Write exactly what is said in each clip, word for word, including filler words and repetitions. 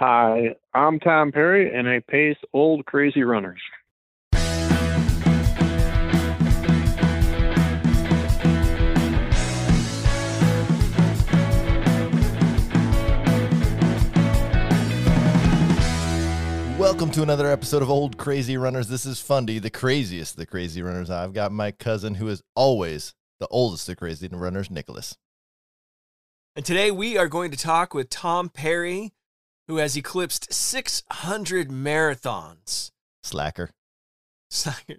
Hi, I'm Tom Perri, and I pace old crazy runners. Welcome to another episode of Old Crazy Runners. This is Fundy, the craziest of the crazy runners. I've got my cousin, who is always the oldest of crazy runners, Nicholas. And today we are going to talk with Tom Perri, who has eclipsed six hundred marathons. Slacker. Slacker.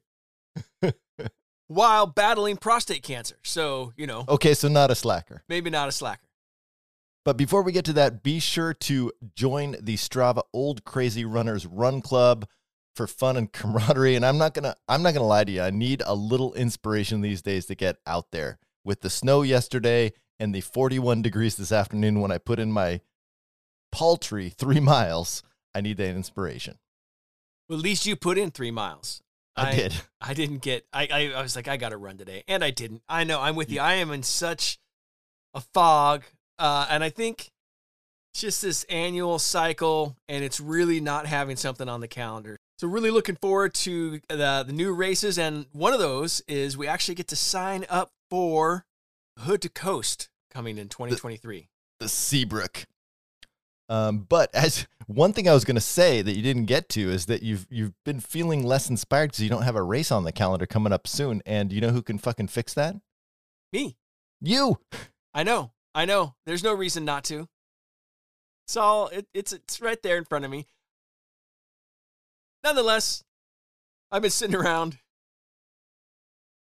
While battling prostate cancer. So, you know. Okay, so not a slacker. Maybe not a slacker. But before we get to that, be sure to join the Strava Old Crazy Runners Run Club for fun and camaraderie. And I'm not going to I'm not going to lie to you. I need a little inspiration these days to get out there. With the snow yesterday and the forty-one degrees this afternoon when I put in my paltry three miles, I need that inspiration. Well, at least you put in three miles. I, I did. I didn't get, I, I I was like, I got to run today. And I didn't. I know, I'm with you. you. I am in such a fog. Uh, and I think it's just this annual cycle, and it's really not having something on the calendar. So really looking forward to the, the new races. And one of those is we actually get to sign up for Hood to Coast coming in twenty twenty-three. The, the Seabrook. Um, but as one thing I was going to say that you didn't get to is that you've you've been feeling less inspired because you don't have a race on the calendar coming up soon. And you know who can fucking fix that? Me. You. I know. I know. There's no reason not to. It's all it, it's it's right there in front of me. Nonetheless, I've been sitting around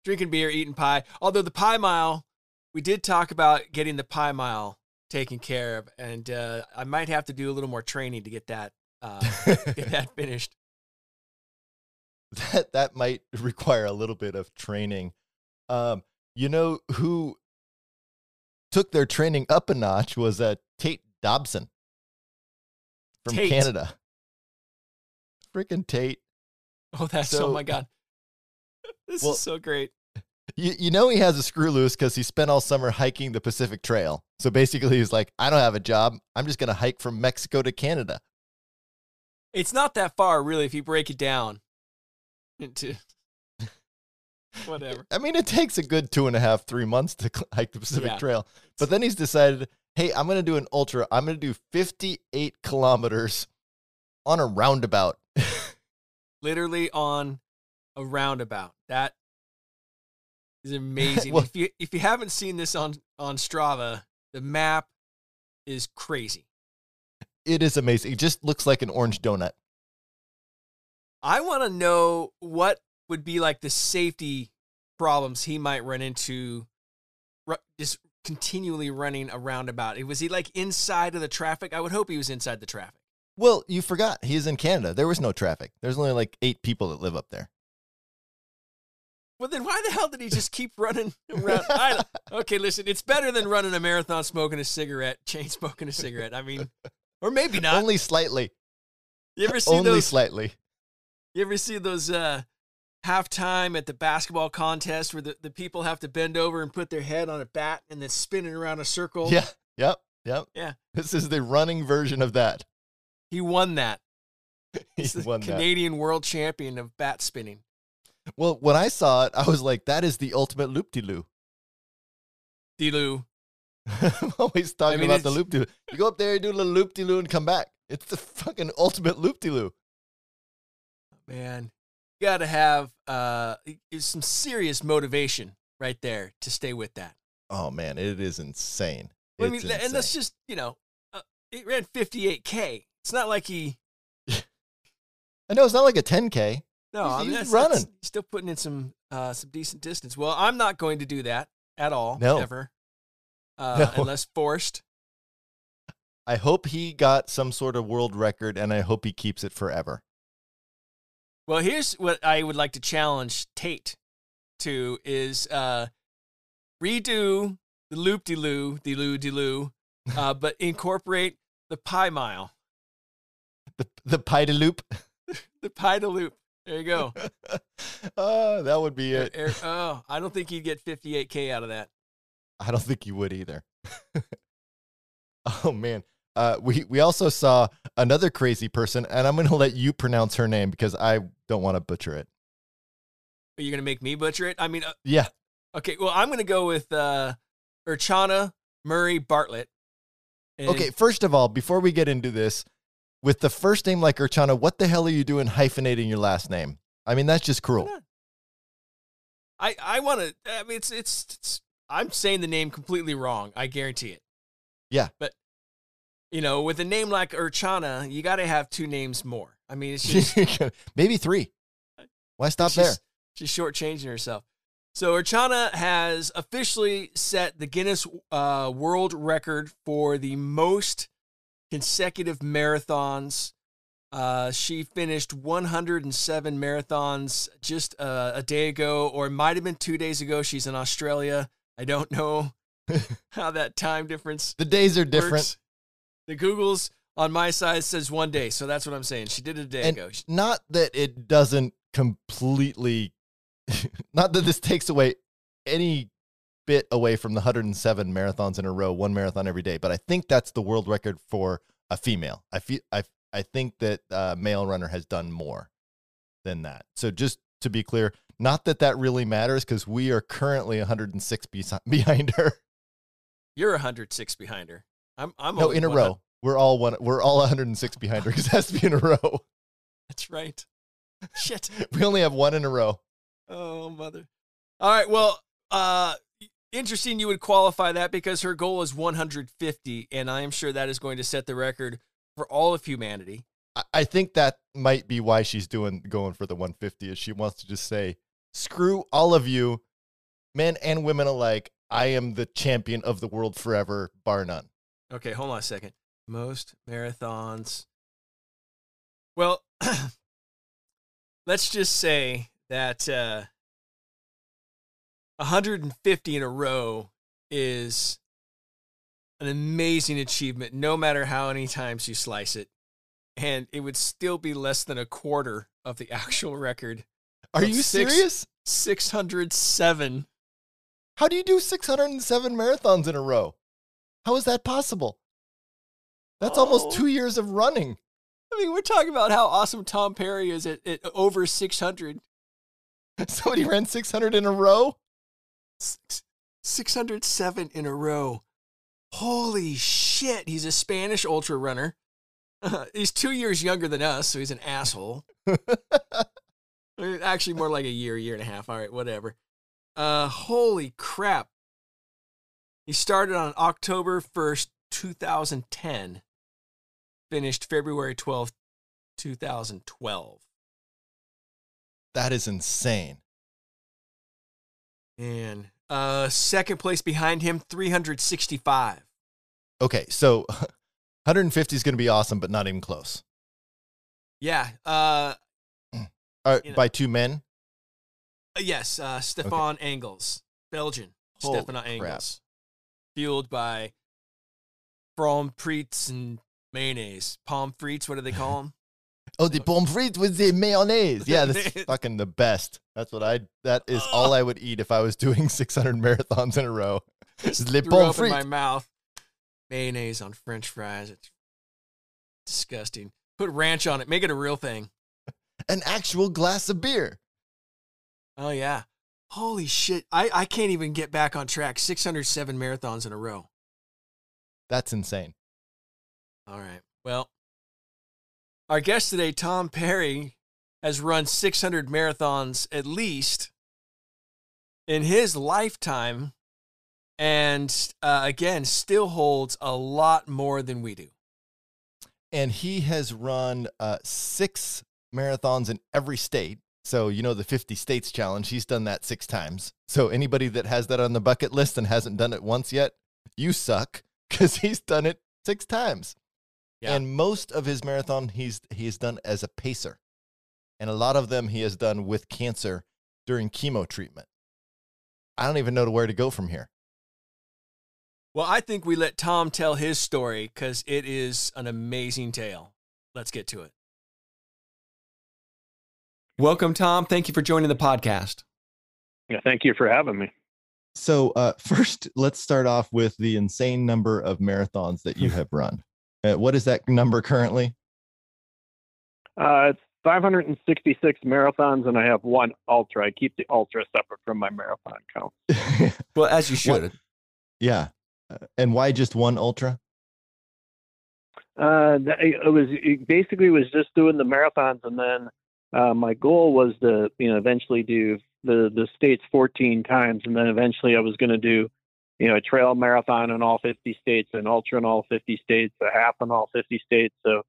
drinking beer, eating pie. Although the pie mile, we did talk about getting the pie mile taken care of, and uh, I might have to do a little more training to get that uh, get that finished. That that might require a little bit of training. Um, you know who took their training up a notch was uh, Tate Dobson from Tate. Canada. Freaking Tate! Oh, that's so, oh my god! This well, is so great. You, you know he has a screw loose because he spent all summer hiking the Pacific Trail. So basically he's like, I don't have a job. I'm just going to hike from Mexico to Canada. It's not that far, really, if you break it down into whatever. I mean, it takes a good two and a half, three months to hike the Pacific yeah. Trail. But then he's decided, hey, I'm going to do an ultra. I'm going to do fifty-eight kilometers on a roundabout. Literally on a roundabout. That is amazing. Well, if you if you haven't seen this on, on Strava, the map is crazy. It is amazing. It just looks like an orange donut. I want to know what would be like the safety problems he might run into just continually running a roundabout. Was he like inside of the traffic? I would hope he was inside the traffic. Well, you forgot. He's in Canada. There was no traffic. There's only like eight people that live up there. Well, then why the hell did he just keep running around? I, okay, listen, it's better than running a marathon smoking a cigarette, chain smoking a cigarette. I mean, or maybe not. Only slightly. You ever see Only those, slightly. You ever see those uh, halftime at the basketball contest where the, the people have to bend over and put their head on a bat and then spin it around a circle? Yeah, yep, yep. Yeah. This is the running version of that. He won that. He's the won Canadian that. world champion of bat spinning. Well, when I saw it, I was like, that is the ultimate loop-de-loo. De-loo. I'm always talking I mean, about it's... the loop-de-loo. You go up there, you do a little loop-de-loo, and come back. It's the fucking ultimate loop-de-loo. Man, you got to have uh, some serious motivation right there to stay with that. Oh, man, it is insane. Well, I mean, insane. And that's just, you know, uh, it ran fifty-eight K. It's not like he... I know, it's not like a ten K. No, he's, I mean, he's that's, running. That's still putting in some uh, some decent distance. Well, I'm not going to do that at all, no. ever, uh, no. unless forced. I hope he got some sort of world record, and I hope he keeps it forever. Well, here's what I would like to challenge Tate to is uh, redo the loop-de-loo, de-loo-de-loo, uh, but incorporate the pie mile. The, the pie-de-loop? The pie-de-loop. There you go. Oh, that would be it. Air, air, oh, I don't think you'd get fifty-eight K out of that. I don't think you would either. Oh, man. Uh, we, we also saw another crazy person, and I'm going to let you pronounce her name because I don't want to butcher it. Are you going to make me butcher it? I mean, uh, yeah. Okay. Well, I'm going to go with, uh, Archana Murali-Bartlett. And okay. First of all, before we get into this, with the first name like Archana, what the hell are you doing hyphenating your last name? I mean, that's just cruel. I, I want to, I mean, it's, it's, it's, I'm saying the name completely wrong. I guarantee it. Yeah. But, you know, with a name like Archana, you got to have two names more. I mean, it's just maybe three. Why stop there? She's shortchanging herself. So Archana has officially set the Guinness uh, World Record for the most consecutive marathons. Uh, she finished one hundred seven marathons just uh, a day ago, or it might have been two days ago. She's in Australia. I don't know how that time difference. The days are different. Works. The Googles on my side says one day. So that's what I'm saying. She did it a day and ago. Not that it doesn't completely, not that this takes away any bit away from the one hundred seven marathons in a row, one marathon every day. But I think that's the world record for a female. I feel, I, I think that uh male runner has done more than that. So just to be clear, not that that really matters because we are currently one hundred six be- behind her. You're one hundred six behind her. I'm, I'm no in a row. We're all one. We're all one hundred six behind her because it has to be in a row. That's right. Shit. We only have one in a row. Oh mother. All right. Well, uh, interesting. You would qualify that because her goal is one hundred fifty, and I am sure that is going to set the record for all of humanity. I, I think that might be why she's doing going for the one hundred fifty. Is she wants to just say, "Screw all of you, men and women alike. I am the champion of the world forever, bar none." Okay, hold on a second. Most marathons. Well, let's just say that uh, one hundred fifty in a row is an amazing achievement, no matter how many times you slice it. And it would still be less than a quarter of the actual record. Are you six, serious? six hundred seven. How do you do six hundred seven marathons in a row? How is that possible? That's oh. almost two years of running. I mean, we're talking about how awesome Tom Perri is at, at over six hundred. Somebody ran six hundred in a row? Six, six hundred seven in a row. Holy shit. He's a Spanish ultra runner. Uh, he's two years younger than us, so he's an asshole. Actually, more like a year, year and a half. All right, whatever. Uh, holy crap. He started on October first, two thousand ten, finished February twelfth, two thousand twelve. That is insane. And uh, second place behind him, three hundred sixty-five. Okay, so one hundred fifty is going to be awesome, but not even close. Yeah. Uh, uh, by two men? Uh, yes, uh, Stefan okay. Engels, Belgian. Holy Stefan Engels. Crap. Fueled by pommes frites and mayonnaise. Pommes frites, what do they call them? Oh, the pommes frites with the mayonnaise. Yeah, that's fucking the best. That's what I, that is oh. all I would eat if I was doing six hundred marathons in a row. Just Les threw up frites. In my mouth. Mayonnaise on French fries. It's disgusting. Put ranch on it. Make it a real thing. An actual glass of beer. Oh, yeah. Holy shit. I, I can't even get back on track. six hundred seven marathons in a row. That's insane. All right. Well, our guest today, Tom Perri, has run six hundred marathons at least in his lifetime. And uh, again, still holds a lot more than we do. And he has run uh, six marathons in every state. So, you know, the fifty states challenge, he's done that six times. So anybody that has that on the bucket list and hasn't done it once yet, you suck because he's done it six times. Yeah. And most of his marathon he's he's done as a pacer. And a lot of them he has done with cancer during chemo treatment. I don't even know where to go from here. Well, I think we let Tom tell his story because it is an amazing tale. Let's get to it. Welcome, Tom. Thank you for joining the podcast. Yeah, thank you for having me. So uh, first, let's start off with the insane number of marathons that you have run. Uh, what is that number currently? Uh, it's five hundred sixty-six marathons, and I have one ultra. I keep the ultra separate from my marathon count. Well, as you should. What? Yeah. Uh, and why just one ultra? Uh, it was it basically was just doing the marathons. And then uh, my goal was to, you know, eventually do the, the states fourteen times. And then eventually I was going to do, you know, a trail marathon in all fifty states, an ultra in all fifty states, a half in all fifty states. So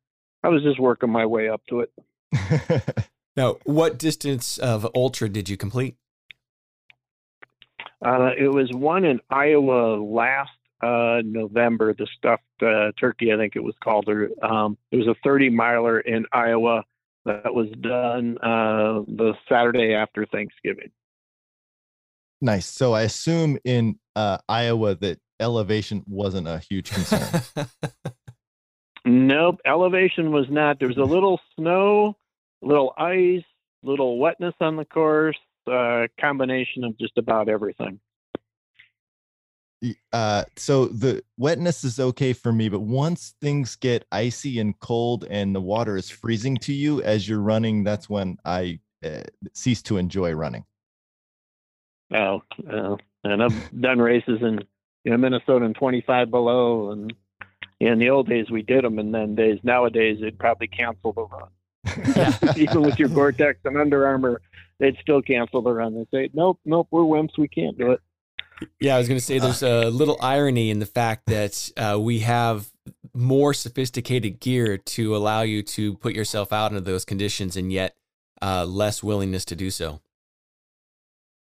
I was just working my way up to it. Now, what distance of ultra did you complete? Uh, it was one in Iowa last uh, November, the Stuffed uh, Turkey, I think it was called. Or, um, it was a thirty miler in Iowa that was done uh, the Saturday after Thanksgiving. Nice. So I assume in uh, Iowa that elevation wasn't a huge concern. Nope. Elevation was not. There was a little snow, little ice, little wetness on the course. Uh, combination of just about everything. Uh, so the wetness is okay for me, but once things get icy and cold and the water is freezing to you as you're running, that's when I uh, cease to enjoy running. Oh, uh, and I've done races in you know, Minnesota in twenty-five below, and in the old days we did them, and then days nowadays it'd probably cancel the run. Even with your Gore-Tex and Under Armour, they'd still cancel the run. They'd say, nope, nope, we're wimps. We can't do it. Yeah, I was going to say there's a little irony in the fact that uh, we have more sophisticated gear to allow you to put yourself out into those conditions, and yet uh, less willingness to do so.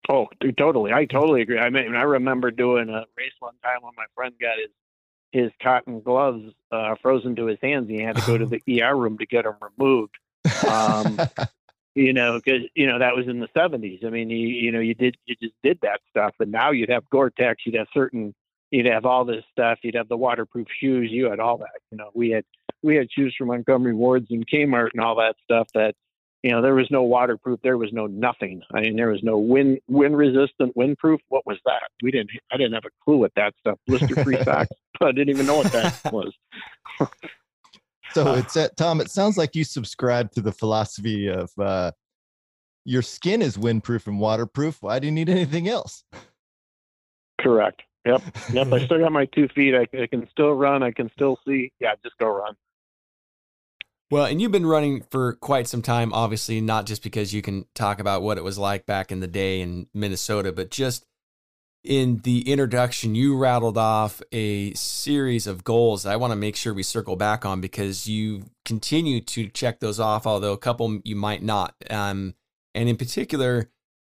Oh, dude, totally. I totally agree. I mean, I remember doing a race one time when my friend got his his cotton gloves uh, frozen to his hands. He had to go to the E R room to get them removed. Um, you know, because, you know, that was in the seventies. I mean, you, you know, you did, you just did that stuff. And now you'd have Gore-Tex, you'd have certain, you'd have all this stuff. You'd have the waterproof shoes. You had all that. You know, we had, we had shoes from Montgomery Wards and Kmart and all that stuff that, you know, there was no waterproof. There was no nothing. I mean, there was no wind, wind resistant, windproof. What was that? We didn't, I didn't have a clue what that stuff, blister free socks. I didn't even know what that was. So it's uh, Tom, it sounds like you subscribe to the philosophy of uh, your skin is windproof and waterproof. Why do you need anything else? Correct. Yep. Yep. I still got my two feet. I, I can still run. I can still see. Yeah, just go run. Well, and you've been running for quite some time, obviously, not just because you can talk about what it was like back in the day in Minnesota, but just in the introduction, you rattled off a series of goals that I want to make sure we circle back on, because you continue to check those off, although a couple you might not. Um, and in particular,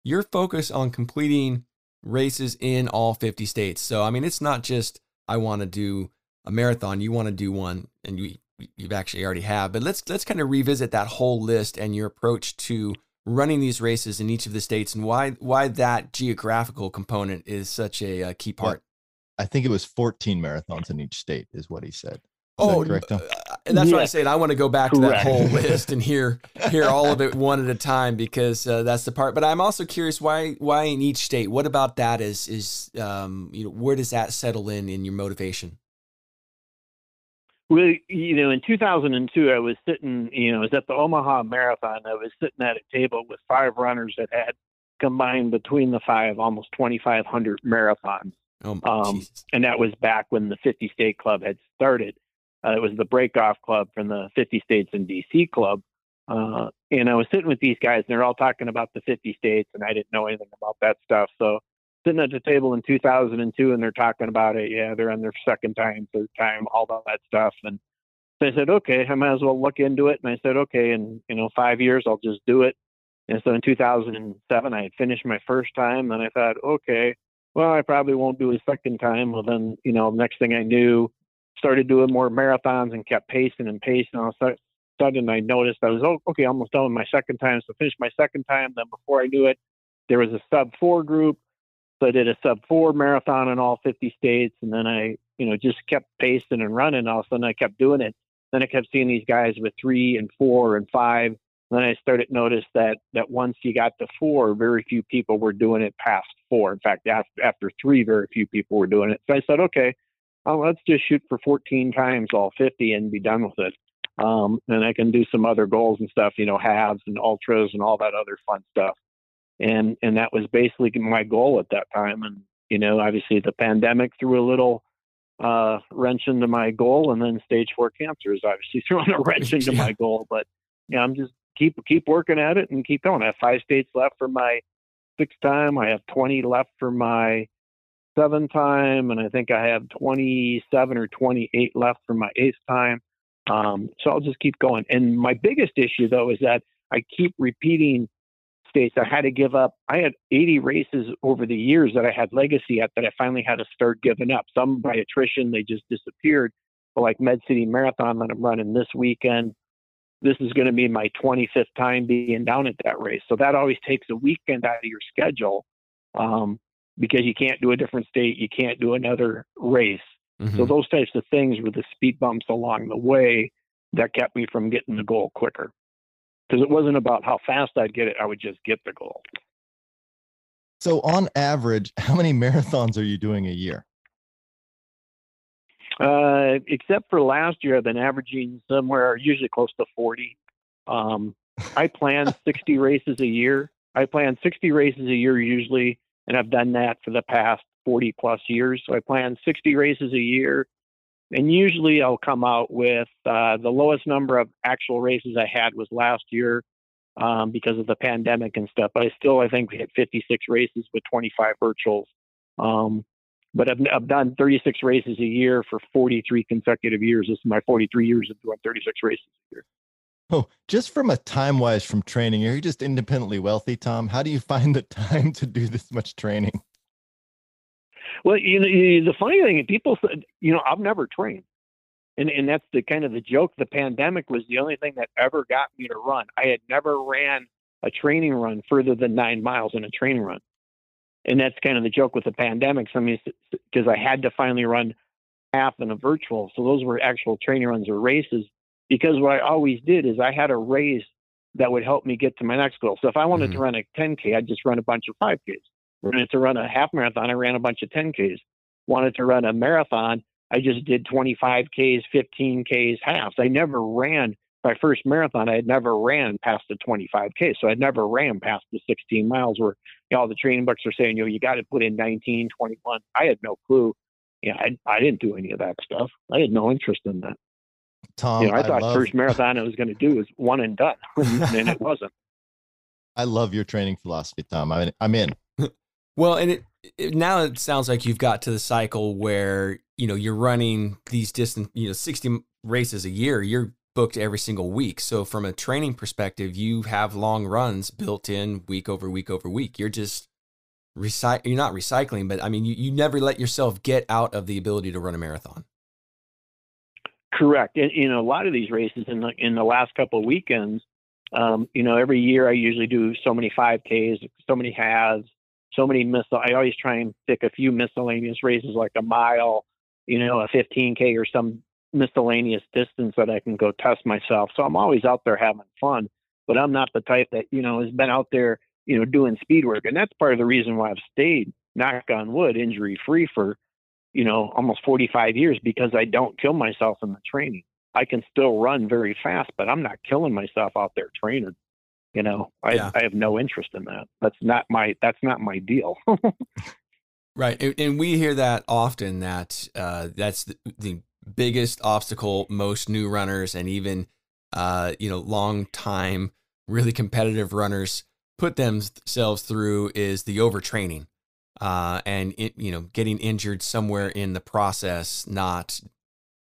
your focus on completing races in all fifty states. So, I mean, it's not just, I want to do a marathon. You want to do one, and you you've actually already have, but let's, let's kind of revisit that whole list and your approach to running these races in each of the states, and why, why that geographical component is such a, a key part. I think it was fourteen marathons in each state is what he said. Is oh, that correct, uh, that's yeah. what I said. I want to go back correct. to that whole list and hear, hear all of it one at a time, because uh, that's the part, but I'm also curious why, why in each state, what about that is, is, um, you know, where does that settle in, in your motivation? Well, you know, in two thousand two, I was sitting, you know, I was at the Omaha Marathon. I was sitting at a table with five runners that had combined between the five, almost twenty-five hundred marathons. Oh, um, and that was back when the fifty-State Club had started. Uh, it was the breakoff club from the fifty-States and D C. Club. Uh, and I was sitting with these guys, and they're all talking about the fifty states, and I didn't know anything about that stuff. So sitting at the table in two thousand two, and they're talking about it. Yeah, they're on their second time, third time, all that stuff. And so I said, okay, I might as well look into it. And I said, okay, in you know, five years, I'll just do it. And so in two thousand seven, I had finished my first time. And I thought, okay, well, I probably won't do a second time. Well, then, you know, next thing I knew, started doing more marathons and kept pacing and pacing. All of a sudden, I noticed I was, oh, okay, almost done with my second time. So I finished my second time. Then before I knew it, there was a sub four group. So I did a sub four marathon in all fifty states. And then I, you know, just kept pacing and running. All of a sudden I kept doing it. Then I kept seeing these guys with three and four and five. And then I started to notice that, that once you got to four, very few people were doing it past four. In fact, after, after three, very few people were doing it. So I said, okay, oh, let's just shoot for fourteen times all fifty and be done with it. Um, and I can do some other goals and stuff, you know, halves and ultras and all that other fun stuff. And, and that was basically my goal at that time. And, you know, obviously the pandemic threw a little uh, wrench into my goal, and then stage four cancer is obviously throwing a wrench into my goal, but yeah, you know, I'm just keep, keep working at it and keep going. I have five states left for my sixth time. I have twenty left for my seventh time. And I think I have twenty-seven or twenty-eight left for my eighth time. Um, so I'll just keep going. And my biggest issue though, is that I keep repeating states. I had to give up. I had eighty races over the years that I had legacy at that I finally had to start giving up. Some by attrition, they just disappeared. But like Med City Marathon that I'm running this weekend, this is going to be my twenty-fifth time being down at that race. So that always takes a weekend out of your schedule, um, because you can't do a different state. You can't do another race. Mm-hmm. So those types of things were the speed bumps along the way that kept me from getting the goal quicker. Because it wasn't about how fast I'd get it. I would just get the goal. So on average, how many marathons are you doing a year? Uh, except for last year, I've been averaging somewhere usually close to forty. Um, I plan sixty races a year. I plan sixty races a year usually, and I've done that for the past forty plus years. So I plan sixty races a year, and usually I'll come out with, uh, the lowest number of actual races I had was last year, um, because of the pandemic and stuff, but I still, I think we hit fifty-six races with twenty-five virtuals. Um, but I've, I've done thirty-six races a year for forty-three consecutive years. This is my forty-three years of doing thirty-six races a year. Oh, just from a time wise from training, are you just independently wealthy, Tom? How do you find the time to do this much training? Well, you know, the funny thing, people said, you know, I've never trained. And and that's the kind of the joke. The pandemic was the only thing that ever got me to run. I had never ran a training run further than nine miles in a training run. And that's kind of the joke with the pandemic. I mean, because I had to finally run half in a virtual. So those were actual training runs or races, because what I always did is I had a race that would help me get to my next goal. So if I wanted mm-hmm. to run a ten K, I'd just run a bunch of five Ks. Wanted to run a half marathon, I ran a bunch of ten Ks. Wanted to run a marathon, I just did twenty-five Ks, fifteen Ks, halves. I never ran, my first marathon, I had never ran past the twenty-five K. So I never ran past the sixteen miles where, you know, all the training books are saying, you know, you got to put in nineteen, twenty-one. I had no clue. You know, I, I didn't do any of that stuff. I had no interest in that. Tom, you know, I, I thought love... first marathon I was going to do was one and done, and it wasn't. I love your training philosophy, Tom. I mean, I'm in. Well, and it, it, now it sounds like you've got to the cycle where, you know, you're running these distant, you know, sixty races a year, you're booked every single week. So from a training perspective, you have long runs built in week over week over week. You're just recycling, you're not recycling, but I mean, you, you never let yourself get out of the ability to run a marathon. Correct. And, you know, a lot of these races in the, in the last couple of weekends, um, you know, every year I usually do so many five Ks, so many halves, so many missile. I always try and pick a few miscellaneous races, like a mile, you know, a fifteen K or some miscellaneous distance that I can go test myself. So I'm always out there having fun, but I'm not the type that, you know, has been out there, you know, doing speed work. And that's part of the reason why I've stayed, knock on wood, injury free for, you know, almost forty-five years, because I don't kill myself in the training. I can still run very fast, but I'm not killing myself out there training. You know, I, yeah. I have no interest in that. That's not my, that's not my deal. Right. And, and we hear that often, that uh, that's the, the biggest obstacle most new runners and even, uh, you know, long time, really competitive runners put themselves through, is the overtraining uh, and, it, you know, getting injured somewhere in the process, not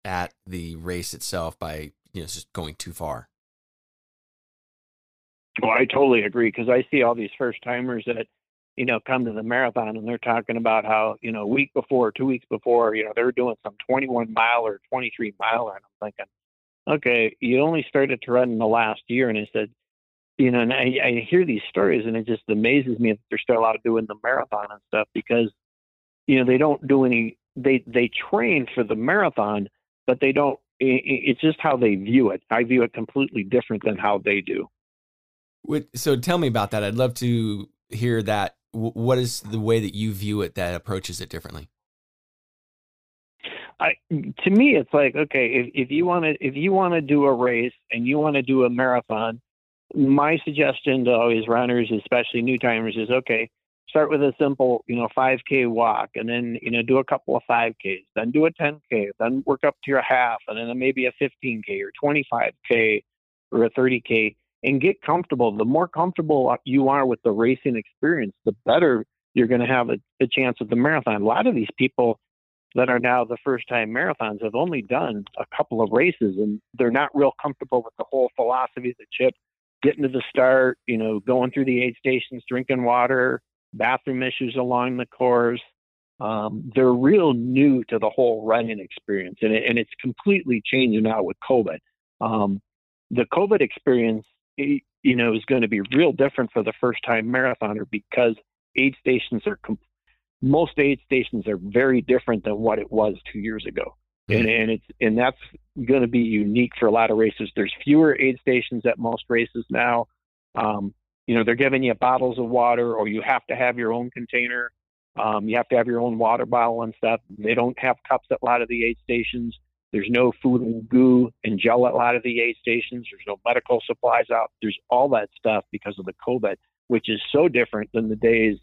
at the race itself by, you know, just going too far. Well, I totally agree, because I see all these first-timers that, you know, come to the marathon and they're talking about how, you know, a week before, two weeks before, you know, they're doing some twenty-one mile or twenty-three mile. And I'm thinking, okay, you only started to run in the last year. And I said, you know, and I, I hear these stories and it just amazes me that they're still out doing the marathon and stuff, because, you know, they don't do any, they, they train for the marathon, but they don't, it, it's just how they view it. I view it completely different than how they do. So tell me about that. I'd love to hear that. What is the way that you view it that approaches it differently? I, to me, it's like, okay, if, if you want to, if you want to do a race and you want to do a marathon, my suggestion to always runners, especially new timers, is okay, start with a simple, you know, five K walk, and then, you know, do a couple of five Ks, then do a ten K, then work up to your half, and then maybe a fifteen K or twenty-five K or a thirty K, and get comfortable. The more comfortable you are with the racing experience, the better you're going to have a, a chance at the marathon. A lot of these people that are now the first time marathons have only done a couple of races, and they're not real comfortable with the whole philosophy of the chip, getting to the start, you know, going through the aid stations, drinking water, bathroom issues along the course. Um, they're real new to the whole running experience, and, it, and it's completely changing now with COVID. Um, the COVID experience, it, you know, is going to be real different for the first time marathoner, because aid stations are com- most aid stations are very different than what it was two years ago. Mm-hmm. And, and it's, and that's going to be unique for a lot of races. There's fewer aid stations at most races now. Um, you know, they're giving you bottles of water, or you have to have your own container. Um, you have to have your own water bottle and stuff. They don't have cups at a lot of the aid stations. There's no food and goo and gel at a lot of the aid stations. There's no medical supplies out. There's all that stuff because of the COVID, which is so different than the days,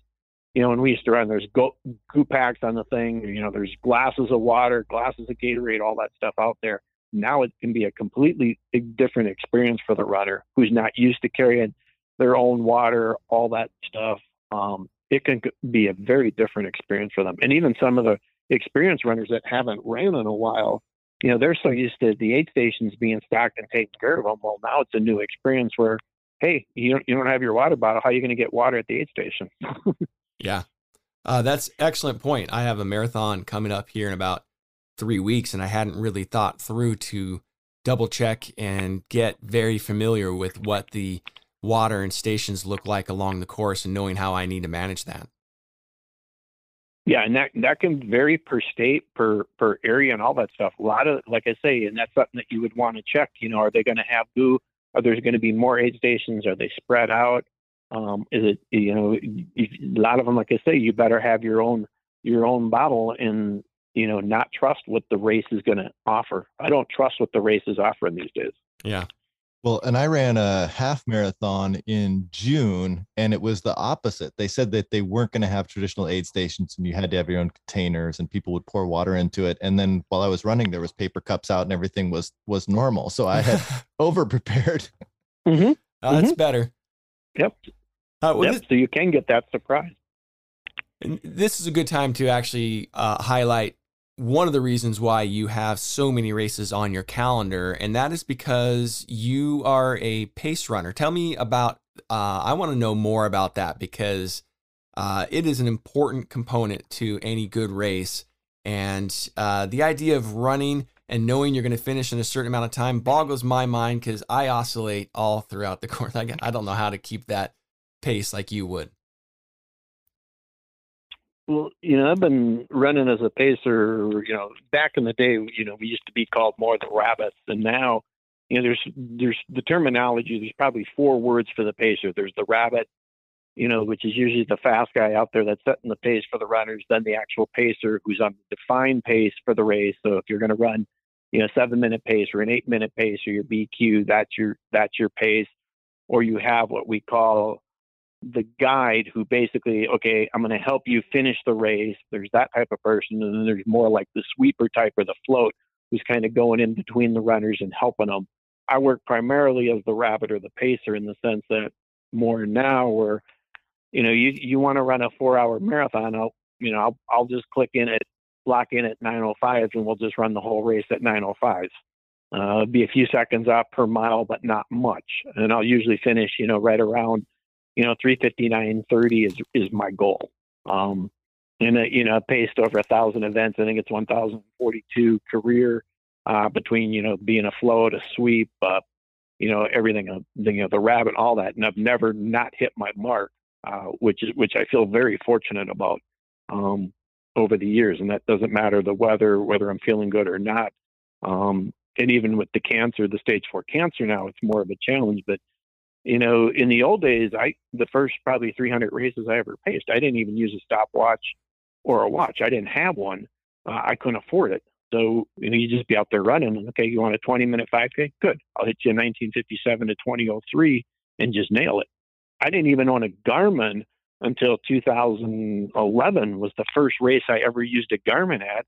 you know, when we used to run. There's go- goo packs on the thing. You know, there's glasses of water, glasses of Gatorade, all that stuff out there. Now it can be a completely different experience for the runner who's not used to carrying their own water, all that stuff. Um, it can be a very different experience for them. And even some of the experienced runners that haven't ran in a while, you know, they're so used to the aid stations being stocked and taken care of them. Well, now it's a new experience where, hey, you don't, you don't have your water bottle. How are you going to get water at the aid station? Yeah, uh, that's excellent point. I have a marathon coming up here in about three weeks, and I hadn't really thought through to double check and get very familiar with what the water and stations look like along the course, and knowing how I need to manage that. Yeah, and that, that can vary per state, per per area, and all that stuff. A lot of, like I say, and that's something that you would want to check. You know, are they going to have goo? Are there going to be more aid stations? Are they spread out? Um, is it, you know, if, a lot of them, like I say, you better have your own your own bottle, and, you know, not trust what the race is going to offer. I don't trust what the race is offering these days. Yeah. Well, and I ran a half marathon in June, and it was the opposite. They said that they weren't going to have traditional aid stations, and you had to have your own containers, and people would pour water into it. And then while I was running, there was paper cups out, and everything was was normal. So I had over-prepared. Mm-hmm. Oh, that's mm-hmm. better. Yep. Uh, well, yep. This, so you can get that surprise. This is a good time to actually uh, highlight one of the reasons why you have so many races on your calendar, and that is because you are a pace runner. Tell me about, uh, I want to know more about that, because uh, it is an important component to any good race. And uh, the idea of running and knowing you're going to finish in a certain amount of time boggles my mind, because I oscillate all throughout the course. I, I don't know how to keep that pace like you would. Well, you know, I've been running as a pacer, you know, back in the day, you know, we used to be called more the rabbits. And now, you know, there's, there's the terminology, there's probably four words for the pacer. There's the rabbit, you know, which is usually the fast guy out there that's setting the pace for the runners. Then the actual pacer, who's on the defined pace for the race. So if you're going to run, you know, seven minute pace or an eight minute pace or your B Q, that's your, that's your pace. Or you have what we call the guide, who basically, okay, I'm going to help you finish the race. There's that type of person. And then there's more like the sweeper type or the float, who's kind of going in between the runners and helping them. I work primarily as the rabbit or the pacer, in the sense that more now where, you know, you, you want to run a four hour marathon. I'll, you know, I'll, I'll just click in at block in at nine oh five, and we'll just run the whole race at nine oh five. Uh, it'd be a few seconds off per mile, but not much. And I'll usually finish, you know, right around, you know, three fifty-nine thirty is, is my goal. Um, and, uh, you know, I paced over a thousand events. I think it's one thousand forty-two career, uh, between, you know, being a float, a sweep, uh, you know, everything, uh, the, you know, the rabbit, all that. And I've never not hit my mark, uh, which is, which I feel very fortunate about, um, over the years. And that doesn't matter the weather, whether I'm feeling good or not. Um, and even with the cancer, the stage four cancer now, it's more of a challenge, but, you know, in the old days, I the first probably three hundred races I ever paced, I didn't even use a stopwatch or a watch. I didn't have one. Uh, I couldn't afford it. So you know, you just be out there running. Okay, you want a twenty minute five K? Good. I'll hit you a nineteen fifty-seven to twenty oh three and just nail it. I didn't even own a Garmin until two thousand eleven was the first race I ever used a Garmin at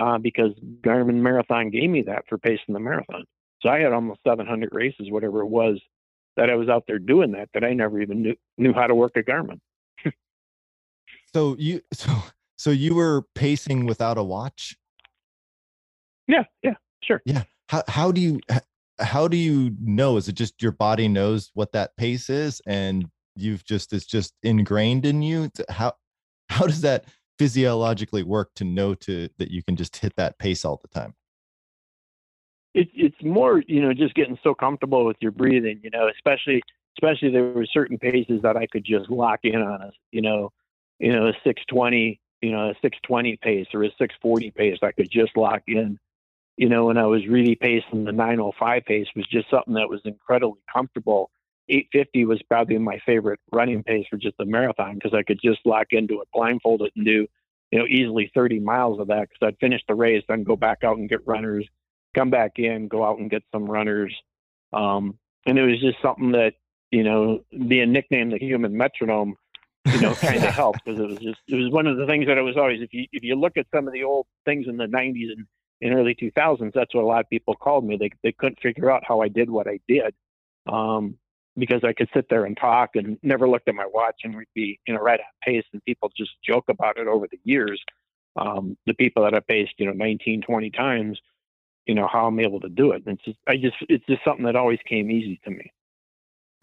uh, because Garmin Marathon gave me that for pacing the marathon. So I had almost seven hundred races, whatever it was, that I was out there doing that, that I never even knew, knew how to work a Garmin. so you, so, so you were pacing without a watch? Yeah. Yeah, sure. Yeah. How, how do you, how do you know? Is it just your body knows what that pace is and you've just, it's just ingrained in you? How, how does that physiologically work to know to, that you can just hit that pace all the time? It, it's more, you know, just getting so comfortable with your breathing, you know, especially, especially there were certain paces that I could just lock in on us, you know, you know, a six twenty, you know, a six twenty pace or a six forty pace, I could just lock in. You know, when I was really pacing, the nine oh five pace was just something that was incredibly comfortable. eight fifty was probably my favorite running pace for just the marathon because I could just lock into it, blindfold it, and do, you know, easily thirty miles of that because I'd finish the race, then go back out and get runners, come back in, go out and get some runners. Um, and it was just something that, you know, being nicknamed the human metronome, you know, kind of helped because it was just, it was one of the things that I was always, if you, if you look at some of the old things in the nineties and in early two thousands, that's what a lot of people called me. They they couldn't figure out how I did what I did um, because I could sit there and talk and never looked at my watch, and we'd be, you know, right on pace. And people just joke about it over the years. Um, the people that I paced, you know, nineteen, twenty times, you know, how I'm able to do it. And it's just, I just, it's just something that always came easy to me.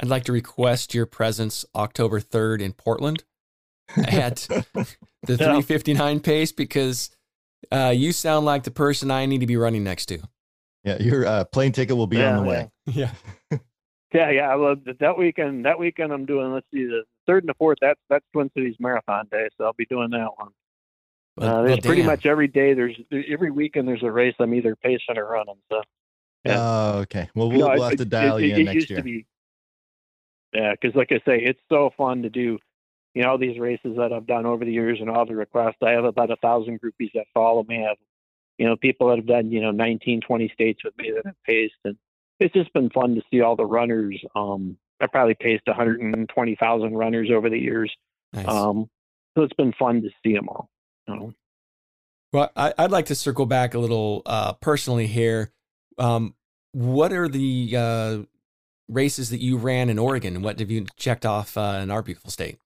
I'd like to request your presence October third in Portland at the three fifty-nine pace because Uh, you sound like the person I need to be running next to. Yeah. Your uh, plane ticket will be yeah, on the yeah. way. Yeah. yeah. Yeah. I love that. That weekend, that weekend I'm doing, let's see, the third and the fourth, that's, that's Twin Cities Marathon day. So I'll be doing that one. But, uh, there's pretty damn. much every day. There's every weekend there's a race. I'm either pacing or running. So. Yeah. Oh, okay. Well, we'll, no, we'll it, have to dial it, you it, in it next used year. To be, yeah. Cause like I say, it's so fun to do. You know, all these races that I've done over the years and all the requests, I have about a thousand groupies that follow me. I have, you know, people that have done, you know, nineteen, twenty states with me that I've paced. And it's just been fun to see all the runners. Um, I probably paced one hundred twenty thousand runners over the years. Nice. Um, so it's been fun to see them all. You know? Well, I, I'd like to circle back a little uh, personally here. Um, what are the uh, races that you ran in Oregon and what have you checked off uh, in our beautiful state?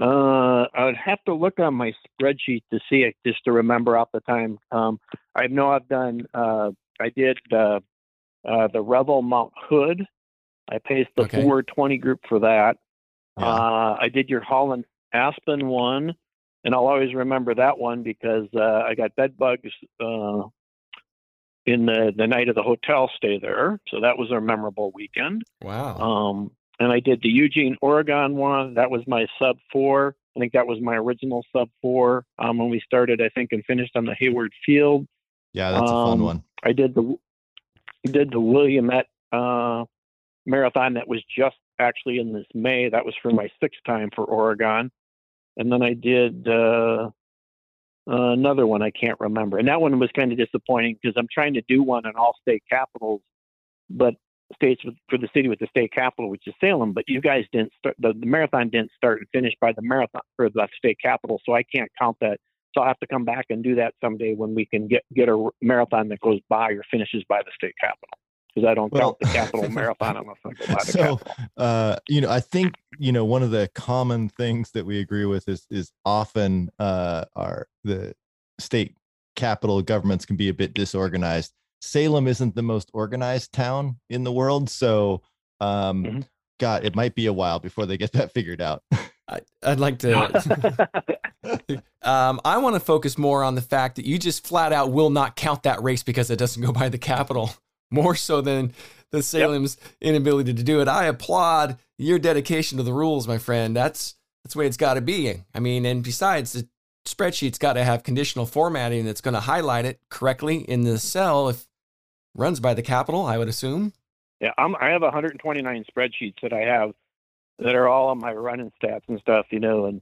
Uh, I would have to look on my spreadsheet to see it, just to remember off the time. Um, I know I've done, uh, I did, uh, uh, the Rebel Mount Hood. I paced the okay. four twenty group for that. Yeah. Uh, I did your Holland Aspen one, and I'll always remember that one because, uh, I got bed bugs, uh, in the, the night of the hotel stay there. So that was a memorable weekend. Wow. Um, And I did the Eugene, Oregon one. That was my sub four. I think that was my original sub four um, when we started, I think, and finished on the Hayward Field. Yeah, that's um, a fun one. I did the did the Williamette uh, Marathon that was just actually in this May. That was for my sixth time for Oregon. And then I did uh, uh, another one I can't remember. And that one was kind of disappointing because I'm trying to do one in all state capitals, but states with, for the city with the state capital, which is Salem, but you guys didn't start the, the marathon didn't start and finish by the marathon for the state capital. So I can't count that. So I'll have to come back and do that someday when we can get, get a marathon that goes by or finishes by the state capital. Cause I don't well, count the capital marathon. Unless I go by the so, capital. uh, you know, I think, you know, one of the common things that we agree with is, is often, uh, our, the state capital governments can be a bit disorganized. Salem isn't the most organized town in the world. So, um, mm-hmm. God, it might be a while before they get that figured out. I, I'd like to, um, I want to focus more on the fact that you just flat out will not count that race because it doesn't go by the capital, more so than the Salem's yep. inability to do it. I applaud your dedication to the rules, my friend. That's, that's the way it's gotta be. I mean, and besides the spreadsheet's got to have conditional formatting that's going to highlight it correctly in the cell. If, runs by the capital, I would assume. Yeah, I'm, I have one hundred twenty-nine spreadsheets that I have that are all on my running stats and stuff, you know. And,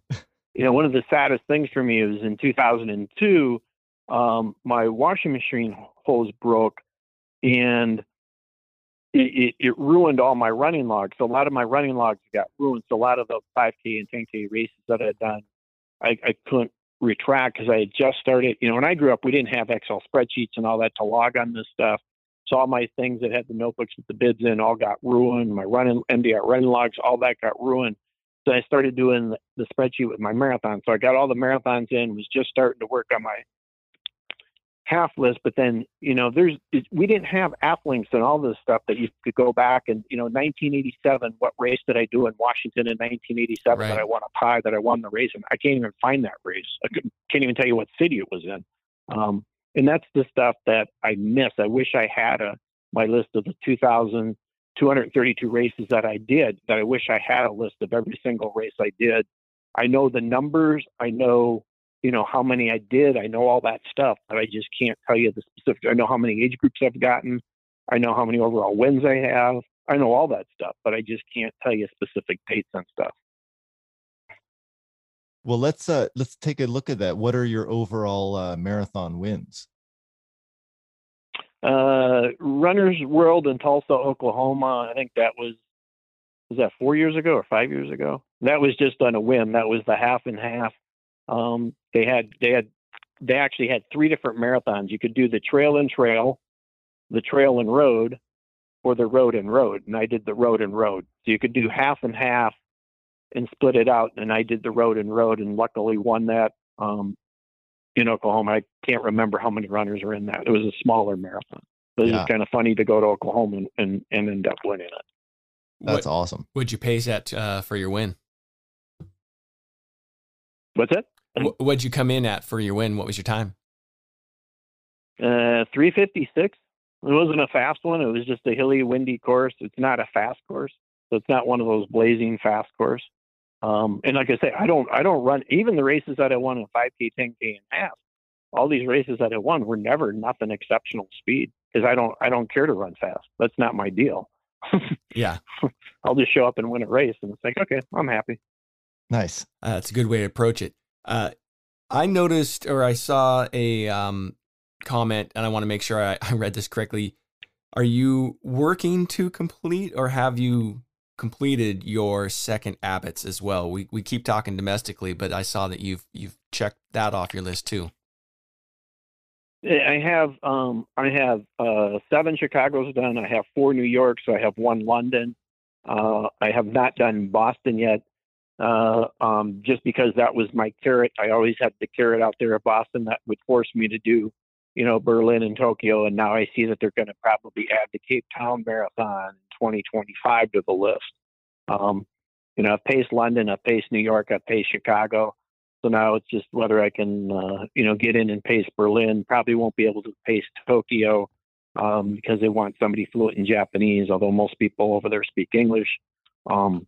you know, one of the saddest things for me was in two thousand two, um, my washing machine hose broke, and it, it, it ruined all my running logs. So a lot of my running logs got ruined. So a lot of the five K and ten K races that I had done, I, I couldn't retract because I had just started. You know, when I grew up, we didn't have Excel spreadsheets and all that to log on this stuff. So all my things that had the notebooks with the bids in all got ruined. My running M D R running logs, all that got ruined. So I started doing the, the spreadsheet with my marathon. So I got all the marathons in, was just starting to work on my half list. But then, you know, there's, it, we didn't have app links and all this stuff that you could go back and, you know, nineteen eighty-seven, what race did I do in Washington in nineteen eighty-seven right. that I won a pie, that I won the race in? I can't even find that race. I can't even tell you what city it was in. Um, and that's the stuff that I miss. I wish I had a, my list of the two thousand two hundred thirty-two races that I did, that I wish I had a list of every single race I did. I know the numbers. I know, you know, how many I did. I know all that stuff, but I just can't tell you the specifics. I know how many age groups I've gotten. I know how many overall wins I have. I know all that stuff, but I just can't tell you specific dates on stuff. Well, let's uh, let's take a look at that. What are your overall uh, marathon wins? Uh, Runner's World in Tulsa, Oklahoma. I think that was, was that four years ago or five years ago? That was just on a whim. That was the half and half. Um, they had, they had, they actually had three different marathons. You could do the trail and trail, the trail and road, or the road and road. And I did the road and road. So you could do half and half and split it out. And I did the road and road and luckily won that, um, in Oklahoma. I can't remember how many runners are in that. It was a smaller marathon. But yeah. It was kind of funny to go to Oklahoma and, and, and end up winning it. That's what, awesome. What'd you pace at uh, for your win? What's that? What'd you come in at for your win? What was your time? Uh, three fifty-six. It wasn't a fast one. It was just a hilly, windy course. It's not a fast course. So it's not one of those blazing fast course. Um, and like I say, I don't, I don't run even the races that I won in five K, ten K and half. All these races that I won were never nothing exceptional speed because I don't, I don't care to run fast. That's not my deal. Yeah. I'll just show up and win a race and it's like, okay, I'm happy. Nice. Uh, that's a good way to approach it. Uh, I noticed, or I saw a, um, comment and I want to make sure I, I read this correctly. Are you working to complete or have you completed your second Abbott's as well? We we keep talking domestically, but I saw that you've you've checked that off your list too. I have um, I have uh, seven Chicago's done. I have four New Yorks. So I have one London. Uh, I have not done Boston yet, uh, um, just because that was my carrot. I always had the carrot out there at Boston that would force me to do, you know, Berlin and Tokyo. And now I see that they're going to probably add the Cape Town Marathon twenty twenty-five to the list. Um, you know, I've paced London, I've paced New York, I've paced Chicago. So now it's just whether I can, uh, you know, get in and pace Berlin. Probably won't be able to pace Tokyo um, because they want somebody fluent in Japanese, although most people over there speak English. Um,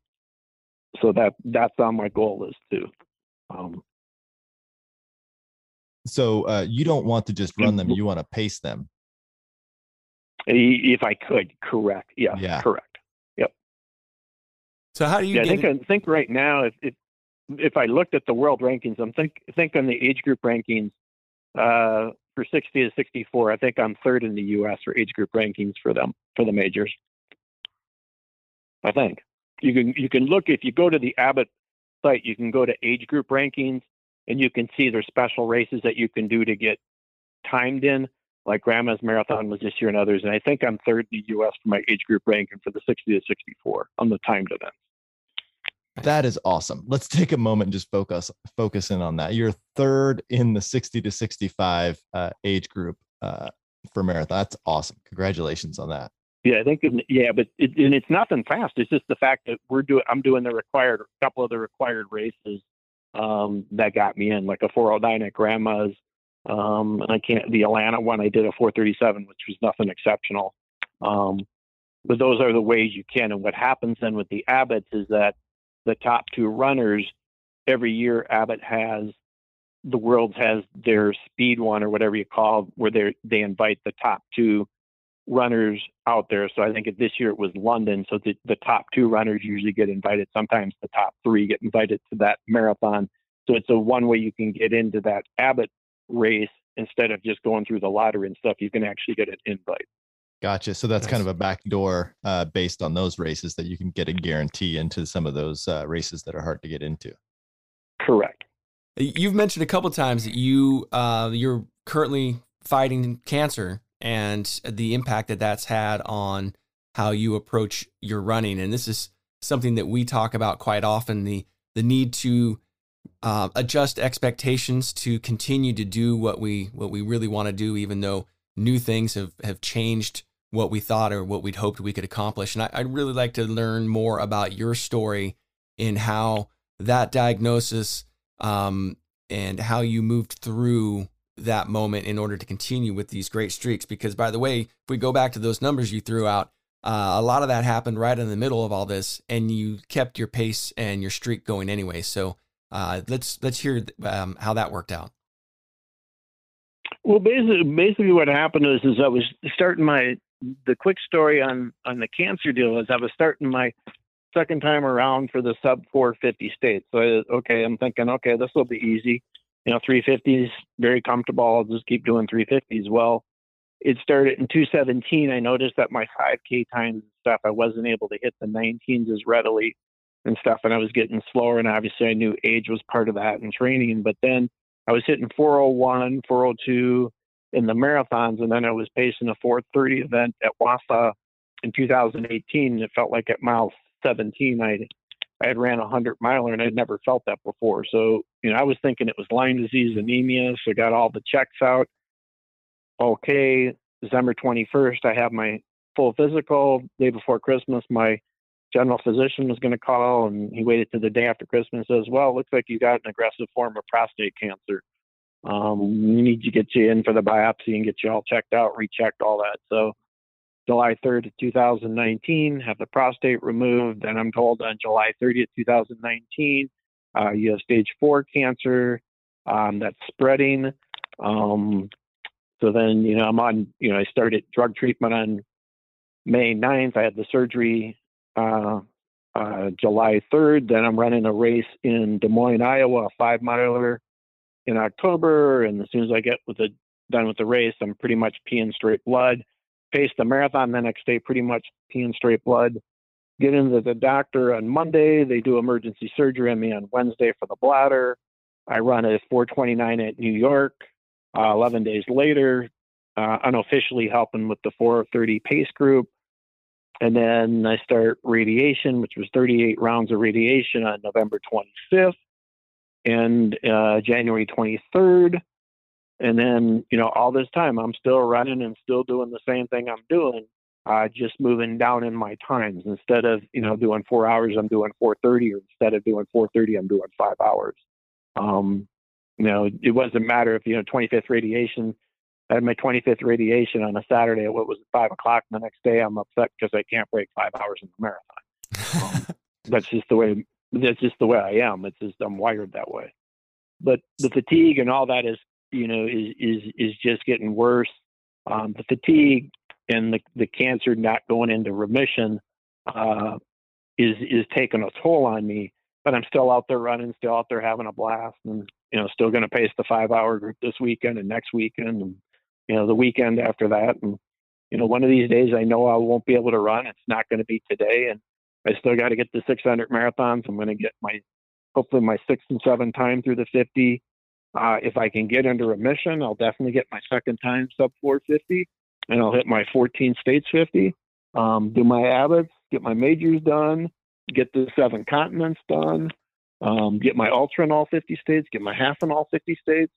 so that that's on my goal list too. Um, so uh, you don't want to just run them, you want to pace them. If I could, correct. Yeah, yeah. Correct. Yep. So how do you yeah, get I think, I think right now, if, if if I looked at the world rankings, I'm think, think on the age group rankings uh, for sixty to sixty-four, I think I'm third in the U S for age group rankings for them, for the majors. I think. You can, you can look, if you go to the Abbott site, you can go to age group rankings and you can see there's special races that you can do to get timed in. Like Grandma's Marathon was this year and others. And I think I'm third in the U S for my age group ranking for the sixty to sixty-four on the timed event. That is awesome. Let's take a moment and just focus, focus in on that. You're third in the sixty to sixty-five uh, age group uh, for marathon. That's awesome. Congratulations on that. Yeah, I think, yeah, but it, and it's nothing fast. It's just the fact that we're doing, I'm doing the required, a couple of the required races um, that got me in, like a four oh nine at Grandma's. Um, and I can't, the Atlanta one, I did a four thirty-seven, which was nothing exceptional. Um, but those are the ways you can. And what happens then with the Abbott's is that the top two runners every year, Abbott has the world has their speed one or whatever you call where they they invite the top two runners out there. So I think if this year it was London. So the, the top two runners usually get invited. Sometimes the top three get invited to that marathon. So it's a one way you can get into that Abbott race instead of just going through the lottery and stuff, you can actually get an invite. Gotcha. So that's kind of a backdoor uh, based on those races that you can get a guarantee into some of those uh, races that are hard to get into. Correct. You've mentioned a couple of times that you, uh, you're currently fighting cancer and the impact that that's had on how you approach your running. And this is something that we talk about quite often, the, the need to uh, adjust expectations to continue to do what we, what we really want to do, even though new things have, have changed what we thought or what we'd hoped we could accomplish. And I, I'd really like to learn more about your story in how that diagnosis um, and how you moved through that moment in order to continue with these great streaks. Because, by the way, if we go back to those numbers you threw out, uh, a lot of that happened right in the middle of all this, and you kept your pace and your streak going anyway. So uh, let's let's hear um, how that worked out. Well, basically, basically what happened is, is I was starting my, the quick story on, on the cancer deal is I was starting my second time around for the sub four fifty state. So, I, okay, I'm thinking, okay, this will be easy. You know, three fifties, very comfortable. I'll just keep doing three fifties. Well, it started in two seventeen. I noticed that my five K times and stuff, I wasn't able to hit the nineteens as readily and stuff. And I was getting slower. And obviously I knew age was part of that and training. But then I was hitting four oh one, four oh two in the marathons, and then I was pacing a four thirty event at Wausau in two thousand eighteen. And it felt like at mile seventeen, I I had ran a hundred miler, and I'd never felt that before. So, you know, I was thinking it was Lyme disease, anemia. So I got all the checks out. Okay, December twenty-first, I have my full physical. Day before Christmas, my general physician was going to call, and he waited to the day after Christmas and says, well, it looks like you got an aggressive form of prostate cancer. Um, we need to get you in for the biopsy and get you all checked out, rechecked, all that. So July third, two thousand nineteen, have the prostate removed. And I'm told on July thirtieth, two thousand nineteen, uh, you have stage four cancer um, that's spreading. Um, so then, you know, I'm on, you know, I started drug treatment on May ninth. I had the surgery Uh, uh, July third. Then I'm running a race in Des Moines, Iowa, a five miler in October. And as soon as I get with the, done with the race, I'm pretty much peeing straight blood. Paced the marathon the next day, pretty much peeing straight blood. Get into the doctor on Monday. They do emergency surgery on me on Wednesday for the bladder. I run a four twenty-nine at New York. Uh, eleven days later, uh, unofficially helping with the four thirty pace group. And then I start radiation, which was thirty-eight rounds of radiation on November twenty-fifth and uh, January twenty-third. And then, you know, all this time I'm still running and still doing the same thing I'm doing, uh, just moving down in my times. Instead of, you know, doing four hours, I'm doing four thirty, or instead of doing four thirty, I'm doing five hours. Um, you know, it wasn't matter if, you know, twenty-fifth radiation. I had my twenty-fifth radiation on a Saturday at what was five o'clock. The next day, I'm upset because I can't break five hours in the marathon. Um, that's just the way. That's just the way I am. It's just I'm wired that way. But the fatigue and all that is, you know, is is is just getting worse. Um, the fatigue and the the cancer not going into remission uh, is is taking a toll on me. But I'm still out there running, still out there having a blast, and you know, still going to pace the five-hour group this weekend and next weekend, and you know, the weekend after that. And, you know, one of these days I know I won't be able to run. It's not going to be today. And I still got to get the six hundred marathons. I'm going to get my, hopefully my sixth and seventh time through the fifty. Uh, if I can get into remission, I'll definitely get my second time sub four fifty, and I'll hit my fourteen states fifty, um, do my Abbots, get my majors done, get the seven continents done, um, get my ultra in all fifty states, get my half in all fifty states.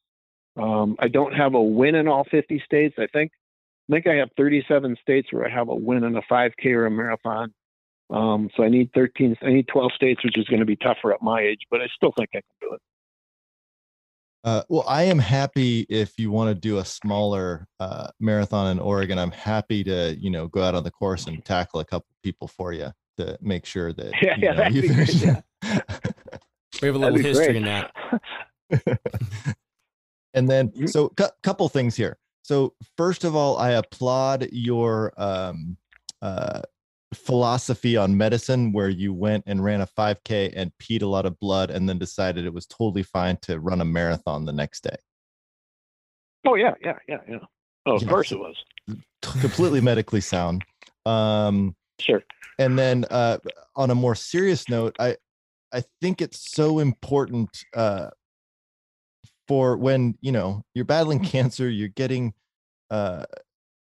Um, I don't have a win in all fifty states. I think, I think I have thirty-seven states where I have a win in a five K or a marathon. Um, so I need thirteen, I need twelve states, which is going to be tougher at my age, but I still think I can do it. Uh, well, I am happy if you want to do a smaller uh, marathon in Oregon. I'm happy to, you know, go out on the course and tackle a couple people for you to make sure that yeah, you know, yeah, you finish. Yeah. We have a little history great. in that. And then, so a cu- couple things here. So first of all, I applaud your um, uh, philosophy on medicine, where you went and ran a five K and peed a lot of blood and then decided it was totally fine to run a marathon the next day. Oh, yeah, yeah, yeah, yeah. Oh, of yes. course it was. Completely medically sound. Um, sure. And then uh, on a more serious note, I, I think it's so important uh, for when, you know, you're battling cancer, you're getting, uh,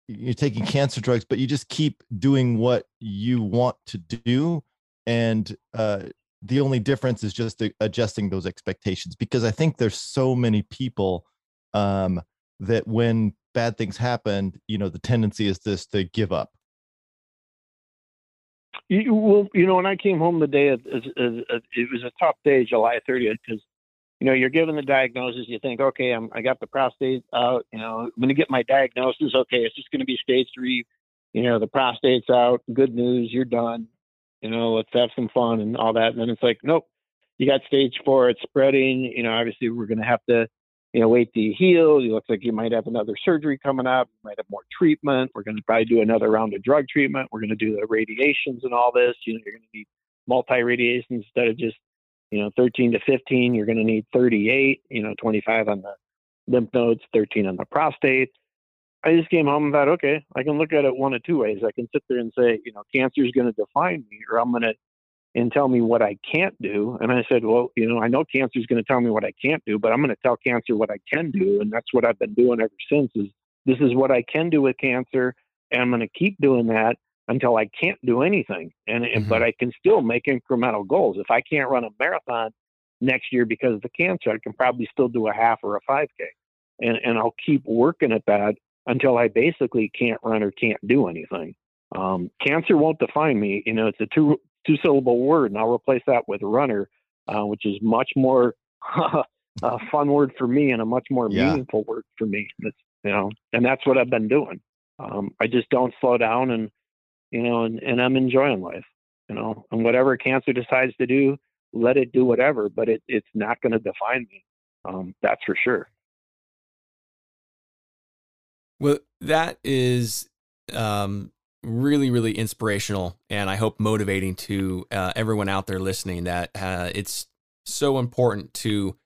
you're taking cancer drugs, but you just keep doing what you want to do. And uh, the only difference is just adjusting those expectations, because I think there's so many people um, that when bad things happen, you know, the tendency is this to give up. You, well, you know, when I came home the day, it, it, it, it was a tough day, July thirtieth, because, you know, you're given the diagnosis. You think, okay, I'm, I got the prostate out. You know, I'm going to get my diagnosis. Okay, it's just going to be stage three. You know, the prostate's out. Good news, you're done. You know, let's have some fun and all that. And then it's like, nope, you got stage four. It's spreading. You know, obviously we're going to have to, you know, wait till you heal. You look like you might have another surgery coming up. You might have more treatment. We're going to probably do another round of drug treatment. We're going to do the radiations and all this. You know, you're going to need multi-radiations instead of just, you know, thirteen to fifteen. You're going to need thirty-eight, you know, twenty-five on the lymph nodes, thirteen on the prostate. I just came home and thought, okay, I can look at it one of two ways. I can sit there and say, you know, cancer is going to define me, or I'm going to, and tell me what I can't do. And I said, well, you know, I know cancer is going to tell me what I can't do, but I'm going to tell cancer what I can do. And that's what I've been doing ever since, is this is what I can do with cancer. And I'm going to keep doing that until I can't do anything. And, mm-hmm. and but I can still make incremental goals. If I can't run a marathon next year because of the cancer, I can probably still do a half or a five K. And, and I'll keep working at that until I basically can't run or can't do anything. Um, cancer won't define me. You know, it's a two two syllable word, and I'll replace that with runner, uh, which is much more uh, a fun word for me and a much more yeah. meaningful word for me. That's, you know, and that's what I've been doing. Um, I just don't slow down, and, you know, and, and I'm enjoying life, you know, and whatever cancer decides to do, let it do whatever, but it, it's not going to define me. Um, that's for sure. Well, that is, um, really, really inspirational, and I hope motivating to uh, everyone out there listening, that uh, it's so important to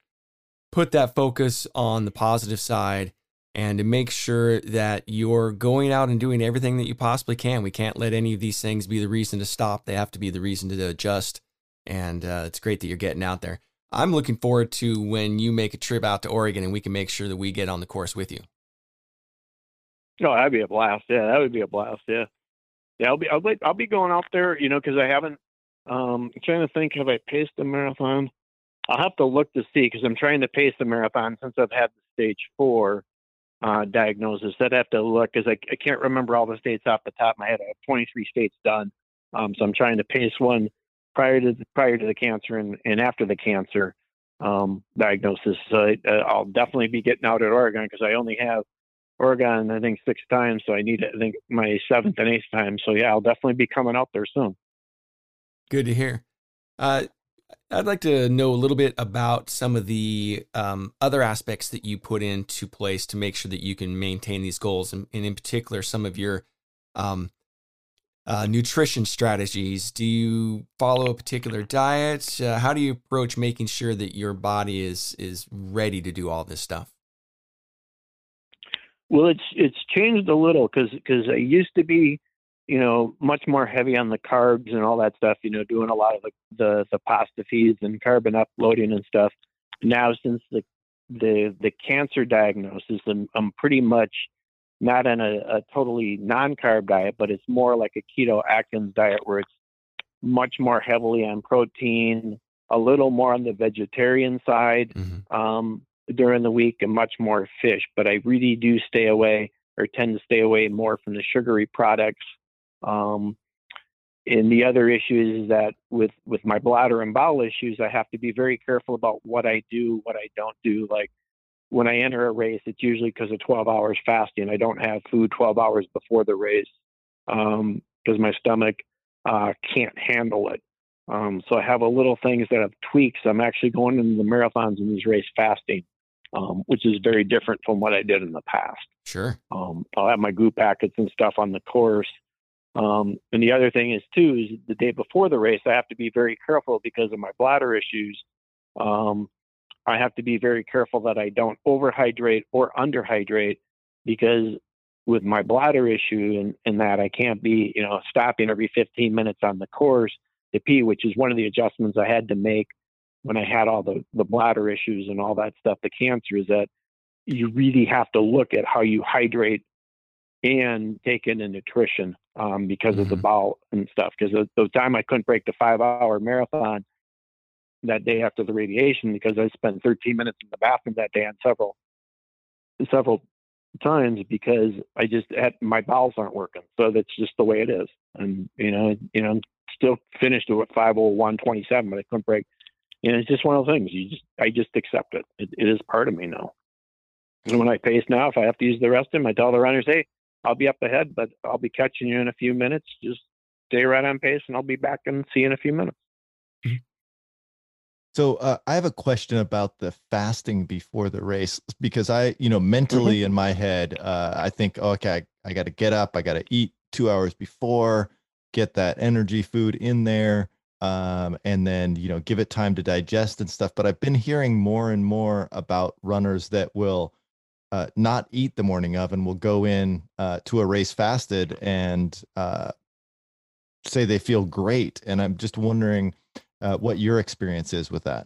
put that focus on the positive side and to make sure that you're going out and doing everything that you possibly can. We can't let any of these things be the reason to stop. They have to be the reason to adjust, and uh, it's great that you're getting out there. I'm looking forward to when you make a trip out to Oregon and we can make sure that we get on the course with you. No, that'd be a blast. Yeah, that would be a blast. Yeah. Yeah, I'll be, I'll be, I'll be going out there, you know, because I haven't, um, I'm trying to think, have I paced the marathon? I'll have to look to see, because I'm trying to pace the marathon since I've had the stage four uh, diagnosis. I'd have to look, because I, I can't remember all the states off the top of my head. I have twenty-three states done. Um, so I'm trying to pace one prior to the, prior to the cancer and, and after the cancer um, diagnosis. So I, I'll definitely be getting out at Oregon, because I only have Oregon, I think, six times. So I need, I think, my seventh and eighth time. So yeah, I'll definitely be coming out there soon. Good to hear. Uh, I'd like to know a little bit about some of the um, other aspects that you put into place to make sure that you can maintain these goals. And, and in particular, some of your um, uh, nutrition strategies. Do you follow a particular diet? Uh, how do you approach making sure that your body is, is ready to do all this stuff? Well, it's it's changed a little, because because I used to be, you know, much more heavy on the carbs and all that stuff, you know, doing a lot of the the, the pasta feeds and carbon uploading and stuff. Now, since the the the cancer diagnosis, I'm, I'm pretty much not on a, a totally non-carb diet, but it's more like a Keto Atkins diet, where it's much more heavily on protein, a little more on the vegetarian side. Mm-hmm. Um, during the week, and much more fish, but I really do stay away, or tend to stay away more from the sugary products. Um, and the other issue is that with, with my bladder and bowel issues, I have to be very careful about what I do, what I don't do. Like when I enter a race, it's usually because of twelve hours fasting. I don't have food twelve hours before the race, um, because my stomach uh, can't handle it. Um, so I have a little things that I've tweaked. So I'm actually going into the marathons in these race fasting. Um, which is very different from what I did in the past. Sure. Um, I'll have my goo packets and stuff on the course. Um, and the other thing is, too, is the day before the race, I have to be very careful because of my bladder issues. Um, I have to be very careful that I don't overhydrate or underhydrate, because with my bladder issue and, and that, I can't be, you know, stopping every fifteen minutes on the course to pee, which is one of the adjustments I had to make when I had all the, the bladder issues and all that stuff, the cancer, is that you really have to look at how you hydrate and take in the nutrition um, because mm-hmm. of the bowel and stuff. Because the, the time I couldn't break the five hour marathon that day after the radiation, because I spent thirteen minutes in the bathroom that day on several, several times, because I just had, my bowels aren't working. So that's just the way it is. And, you know, you know, still finished with five oh one twenty-seven, but I couldn't break. And it's just one of those things. You just, I just accept it. It, it is part of me now. And when I pace now, if I have to use the restroom, I tell the runners, hey, I'll be up ahead, but I'll be catching you in a few minutes. Just stay right on pace, and I'll be back and see you in a few minutes. So uh, I have a question about the fasting before the race, because I, you know, mentally mm-hmm. in my head, uh, I think, oh, okay, I, I got to get up. I got to eat two hours before, get that energy food in there, um, and then, you know, give it time to digest and stuff. But I've been hearing more and more about runners that will Uh, not eat the morning of, and will go in uh, to a race fasted and uh, say they feel great. And I'm just wondering uh, what your experience is with that.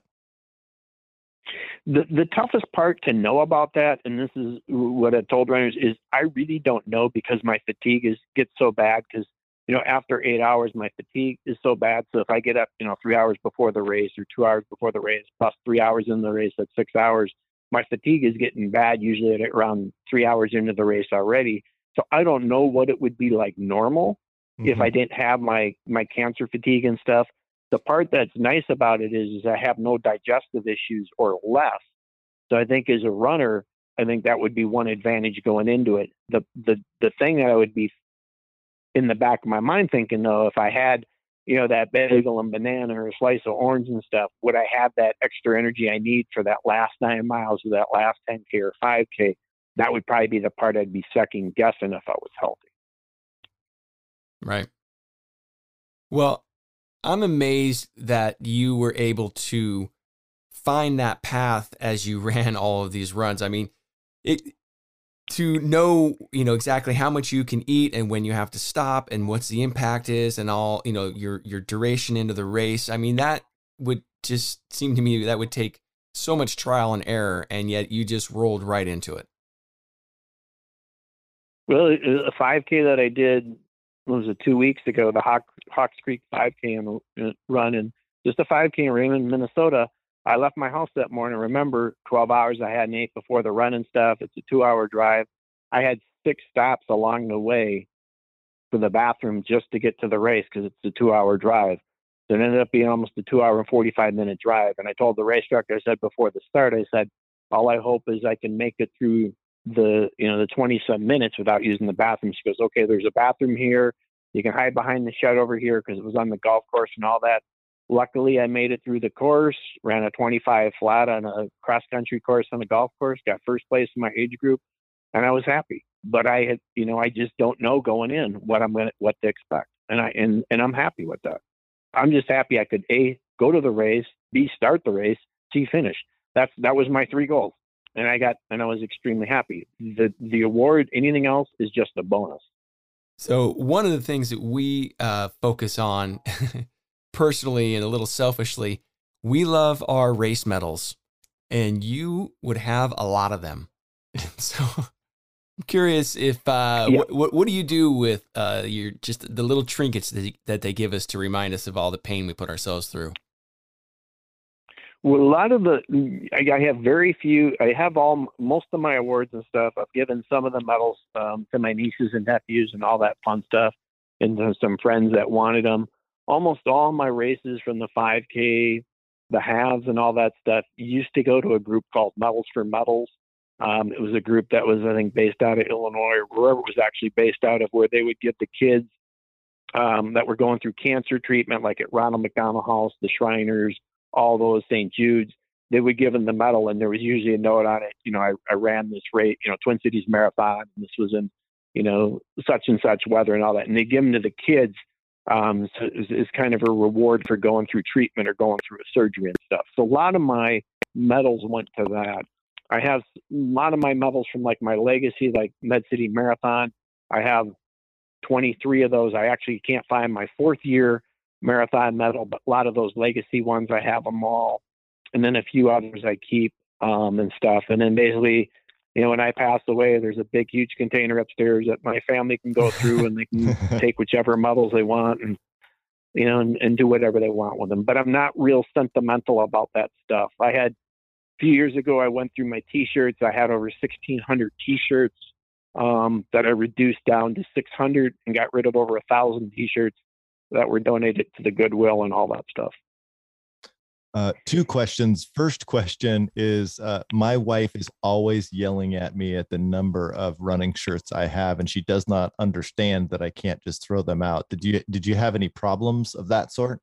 The, the toughest part to know about that, and this is what I told runners, is I really don't know, because my fatigue is gets so bad, because, you know, after eight hours, my fatigue is so bad. So if I get up, you know, three hours before the race or two hours before the race, plus three hours in the race, that's six hours. My fatigue is getting bad usually at around three hours into the race already. So I don't know what it would be like normal mm-hmm. if I didn't have my, my cancer fatigue and stuff. The part that's nice about it is, is I have no digestive issues or less. So I think as a runner, I think that would be one advantage going into it. The, the, the thing that I would be in the back of my mind thinking, though, if I had, you know, that bagel and banana or a slice of orange and stuff, would I have that extra energy I need for that last nine miles or that last ten K or five K? That would probably be the part I'd be second guessing if I was healthy. Right. Well, I'm amazed that you were able to find that path as you ran all of these runs. I mean, it, to know, you know, exactly how much you can eat and when you have to stop and what's the impact is and all, you know, your, your duration into the race. I mean, that would just seem to me that would take so much trial and error, and yet you just rolled right into it. Well, a five K that I did, what was it, two weeks ago, the Hawk, Hawks Creek five K run, and just a five K in Raymond, Minnesota. I left my house that morning. Remember, twelve hours I hadn't ate before the run and stuff. It's a two hour drive. I had six stops along the way for the bathroom just to get to the race, because it's a two hour drive. So it ended up being almost a two hour and forty-five minute drive. And I told the race director, I said before the start, I said, all I hope is I can make it through the, you know, the twenty some minutes without using the bathroom. She goes, okay, there's a bathroom here. You can hide behind the shed over here, because it was on the golf course and all that. Luckily, I made it through the course, ran a twenty-five flat on a cross-country course on a golf course, got first place in my age group, and I was happy. But I had, you know, I just don't know going in what I'm gonna, what to expect, and I and and I'm happy with that. I'm just happy I could A, go to the race, B, start the race, C, finish. That's that was my three goals, and I got and I was extremely happy. The the award, anything else, is just a bonus. So one of the things that we uh, focus on. Personally and a little selfishly, we love our race medals, and you would have a lot of them. So I'm curious if, uh, yeah. what, what do you do with, uh, your, just the little trinkets that, that they give us to remind us of all the pain we put ourselves through? Well, a lot of the, I have very few, I have all, most of my awards and stuff. I've given some of the medals, um, to my nieces and nephews and all that fun stuff, and to some friends that wanted them. Almost all my races from the five K, the halves and all that stuff used to go to a group called Medals for Medals. Um, it was a group that was, I think, based out of Illinois, or wherever it was actually based out of, where they would give the kids um, that were going through cancer treatment, like at Ronald McDonald House, the Shriners, all those Saint Jude's, they would give them the medal. And there was usually a note on it. You know, I, I ran this race, you know, Twin Cities Marathon, and this was in, you know, such and such weather and all that. And they give them to the kids. Um, so it's, it's kind of a reward for going through treatment or going through a surgery and stuff. So a lot of my medals went to that. I have a lot of my medals from like my legacy, like Med City Marathon. I have twenty-three of those. I actually can't find my fourth year marathon medal, but a lot of those legacy ones, I have them all. And then a few others I keep um, and stuff. And then basically, you know, when I pass away, there's a big, huge container upstairs that my family can go through and they can take whichever medals they want and, you know, and, and do whatever they want with them. But I'm not real sentimental about that stuff. I had a few years ago, I went through my t-shirts. I had over sixteen hundred t-shirts um, that I reduced down to six hundred and got rid of over a thousand t-shirts that were donated to the Goodwill and all that stuff. Uh, two questions. First question is, uh, my wife is always yelling at me at the number of running shirts I have, and she does not understand that I can't just throw them out. Did you, did you have any problems of that sort?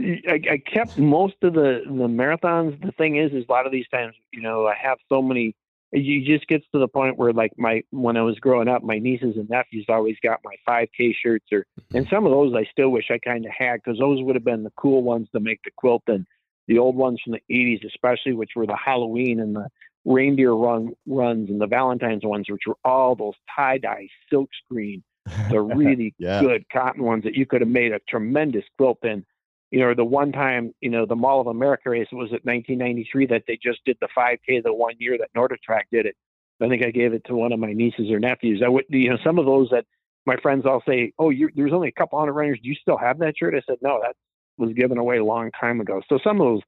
I, I kept most of the, the marathons. The thing is, is a lot of these times, you know, I have so many, you just gets to the point where like my, when I was growing up, my nieces and nephews always got my five K shirts or, and some of those I still wish I kind of had, because those would have been the cool ones to make the quilt. And the old ones from the eighties, especially, which were the Halloween and the reindeer run runs and the Valentine's ones, which were all those tie dye silk screen, the really yeah. good cotton ones that you could have made a tremendous quilt in. You know, the one time, you know, the Mall of America race was at nineteen ninety-three that they just did the five K the one year that NordicTrack did it. I think I gave it to one of my nieces or nephews. I would, you know, some of those that my friends all say, oh, you, there's only a couple hundred runners. Do you still have that shirt? I said, no, that was given away a long time ago. So some of those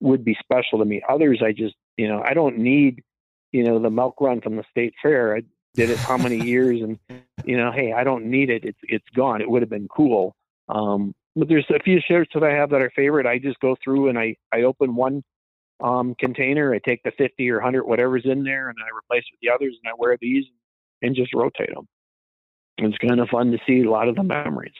would be special to me. Others, I just, you know, I don't need, you know, the milk run from the state fair. I did it how many years? And, you know, hey, I don't need it. It's, it's gone. It would have been cool. Um, But there's a few shirts that I have that are favorite. I just go through and I, I open one um, container. I take the fifty or one hundred, whatever's in there, and I replace it with the others, and I wear these and just rotate them. It's kind of fun to see a lot of the memories.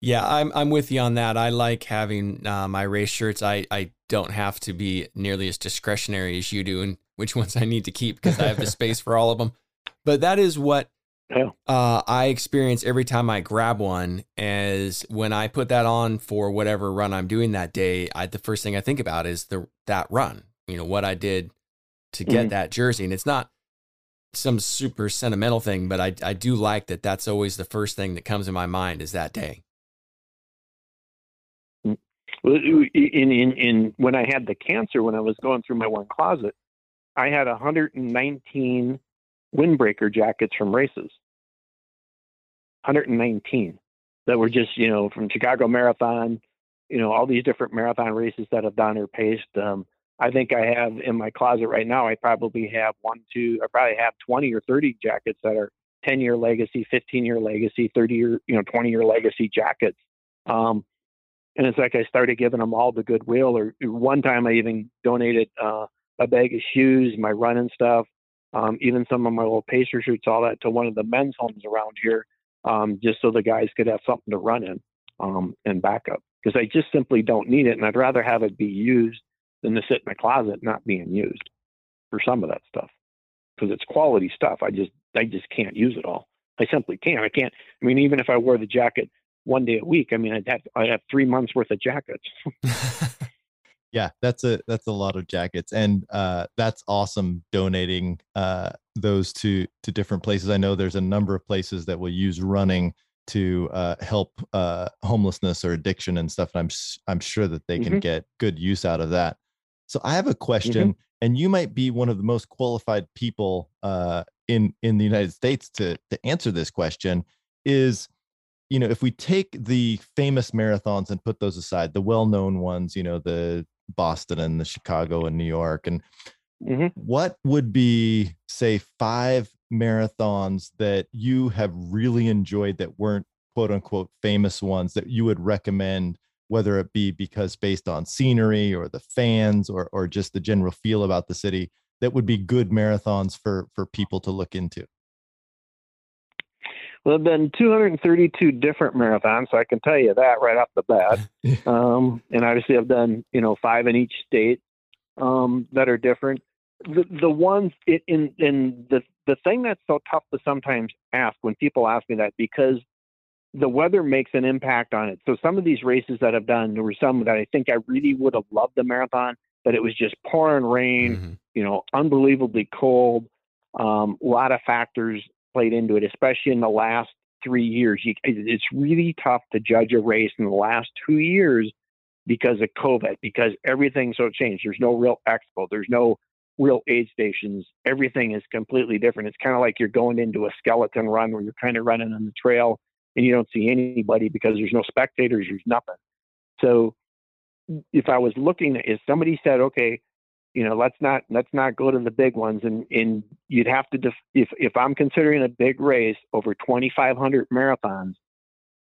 Yeah, I'm I'm with you on that. I like having uh, my race shirts. I, I don't have to be nearly as discretionary as you do in which ones I need to keep, because I have the space for all of them. But that is what Yeah. Uh, I experience every time I grab one, as when I put that on for whatever run I'm doing that day, I, the first thing I think about is the, that run, you know, what I did to get mm-hmm. that jersey. And it's not some super sentimental thing, but I, I do like that. That's always the first thing that comes in my mind is that day. Well, in, in, in, when I had the cancer, when I was going through my one closet, I had one hundred nineteen windbreaker jackets from races, one hundred nineteen that were just, you know, from Chicago Marathon, you know, all these different marathon races that have done or paced. Um, I think I have in my closet right now, I probably have one, two, I probably have twenty or thirty jackets that are ten year legacy, fifteen year legacy, thirty year, you know, twenty year legacy jackets. Um, and it's like, I started giving them all to Goodwill, or one time I even donated uh, a bag of shoes, my running stuff. Um, even some of my old Pacer shirts, all that, to one of the men's homes around here, um, just so the guys could have something to run in um, and back up, because I just simply don't need it. And I'd rather have it be used than to sit in a closet not being used for some of that stuff, because it's quality stuff. I just I just can't use it all. I simply can't. I can't. I mean, even if I wore the jacket one day a week, I mean, I'd have, I'd have three months worth of jackets. Yeah, that's a that's a lot of jackets, and uh, that's awesome. Donating uh, those to to different places. I know there's a number of places that will use running to uh, help uh, homelessness or addiction and stuff. And I'm I'm sure that they can mm-hmm. get good use out of that. So I have a question, mm-hmm. and you might be one of the most qualified people uh, in in the United States to to answer this question. Is you know if we take the famous marathons and put those aside, the well known ones, you know the Boston and the Chicago and New York. And mm-hmm. what would be, say, five marathons that you have really enjoyed that weren't quote unquote famous ones that you would recommend, whether it be because based on scenery or the fans or or just the general feel about the city, that would be good marathons for for people to look into? Well, there have been two hundred thirty-two different marathons, so I can tell you that right off the bat. Um, and obviously I've done, you know, five in each state um, that are different. The, the ones in, in, in the, the thing that's so tough to sometimes ask when people ask me that, because the weather makes an impact on it. So some of these races that I've done, there were some that I think I really would have loved the marathon, but it was just pouring rain, mm-hmm. you know, unbelievably cold. Um, a lot of factors played into it, especially in the last three years. You, it's really tough to judge a race in the last two years because of COVID, because everything's so changed. There's no real expo. There's no real aid stations. Everything is completely different. It's kind of like you're going into a skeleton run where you're kind of running on the trail and you don't see anybody because there's no spectators, there's nothing. So if I was looking at, if somebody said, okay, you know, let's not, let's not go to the big ones. And, and you'd have to, def- if, if I'm considering a big race over twenty-five hundred marathons,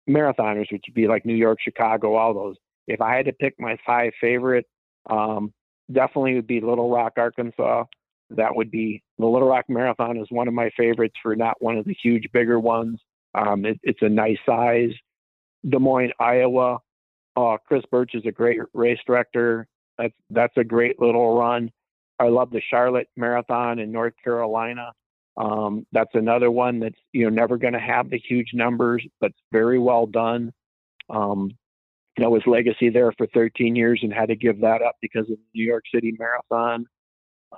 marathoners, which would be like New York, Chicago, all those, if I had to pick my five favorite, um, definitely would be Little Rock, Arkansas. That would be the Little Rock Marathon is one of my favorites for not one of the huge, bigger ones. Um, it, it's a nice size. Des Moines, Iowa. Uh, Chris Birch is a great race director. That's, that's a great little run. I love the Charlotte Marathon in North Carolina. Um, that's another one that's, you know, never going to have the huge numbers, but very well done. Um, you know, was legacy there for thirteen years and had to give that up because of the New York City Marathon.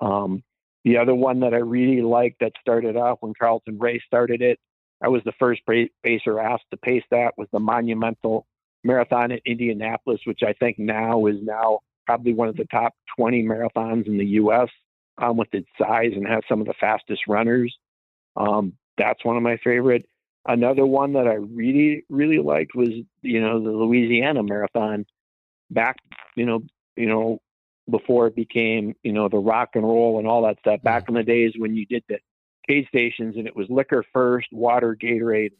Um, the other one that I really liked that started off when Carlton Ray started it, I was the first pacer asked to pace that, was the Monumental Marathon in Indianapolis, which I think now is now probably one of the top twenty marathons in the U S um, with its size and has some of the fastest runners. Um, that's one of my favorite. Another one that I really, really liked was, you know, the Louisiana Marathon back, you know, you know, before it became, you know, the rock and roll and all that stuff back in the days when you did that. Aid stations, and it was liquor first, water, Gatorade,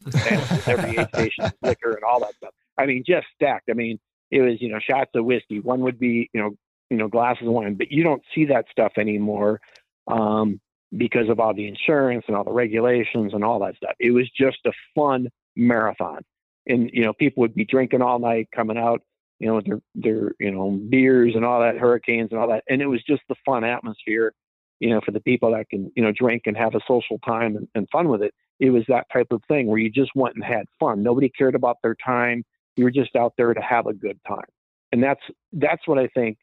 every aid station was liquor and all that stuff. I mean, just stacked. I mean, it was, you know, shots of whiskey. One would be, you know, you know, glasses of wine, but you don't see that stuff anymore um, because of all the insurance and all the regulations and all that stuff. It was just a fun marathon, and you know, people would be drinking all night, coming out, you know, with their their you know beers and all that, hurricanes and all that, and it was just the fun atmosphere. You know, for the people that can, you know, drink and have a social time and, and fun with it, it was that type of thing where you just went and had fun. Nobody cared about their time. You were just out there to have a good time. And that's, that's what I think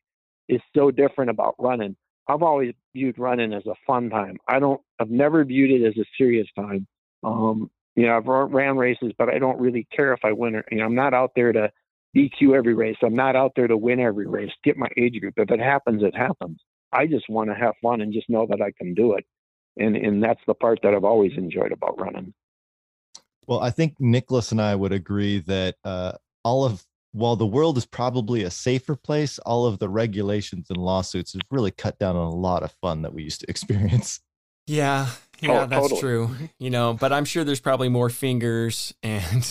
is so different about running. I've always viewed running as a fun time. I don't, I've never viewed it as a serious time. Um, you know, I've ran races, but I don't really care if I win or, you know, I'm not out there to D Q every race. I'm not out there to win every race, get my age group. If it happens, it happens. I just want to have fun and just know that I can do it. And and that's the part that I've always enjoyed about running. Well, I think Nicholas and I would agree that uh, all of, while the world is probably a safer place, all of the regulations and lawsuits have really cut down on a lot of fun that we used to experience. Yeah, yeah, oh, that's totally true. You know, but I'm sure there's probably more fingers and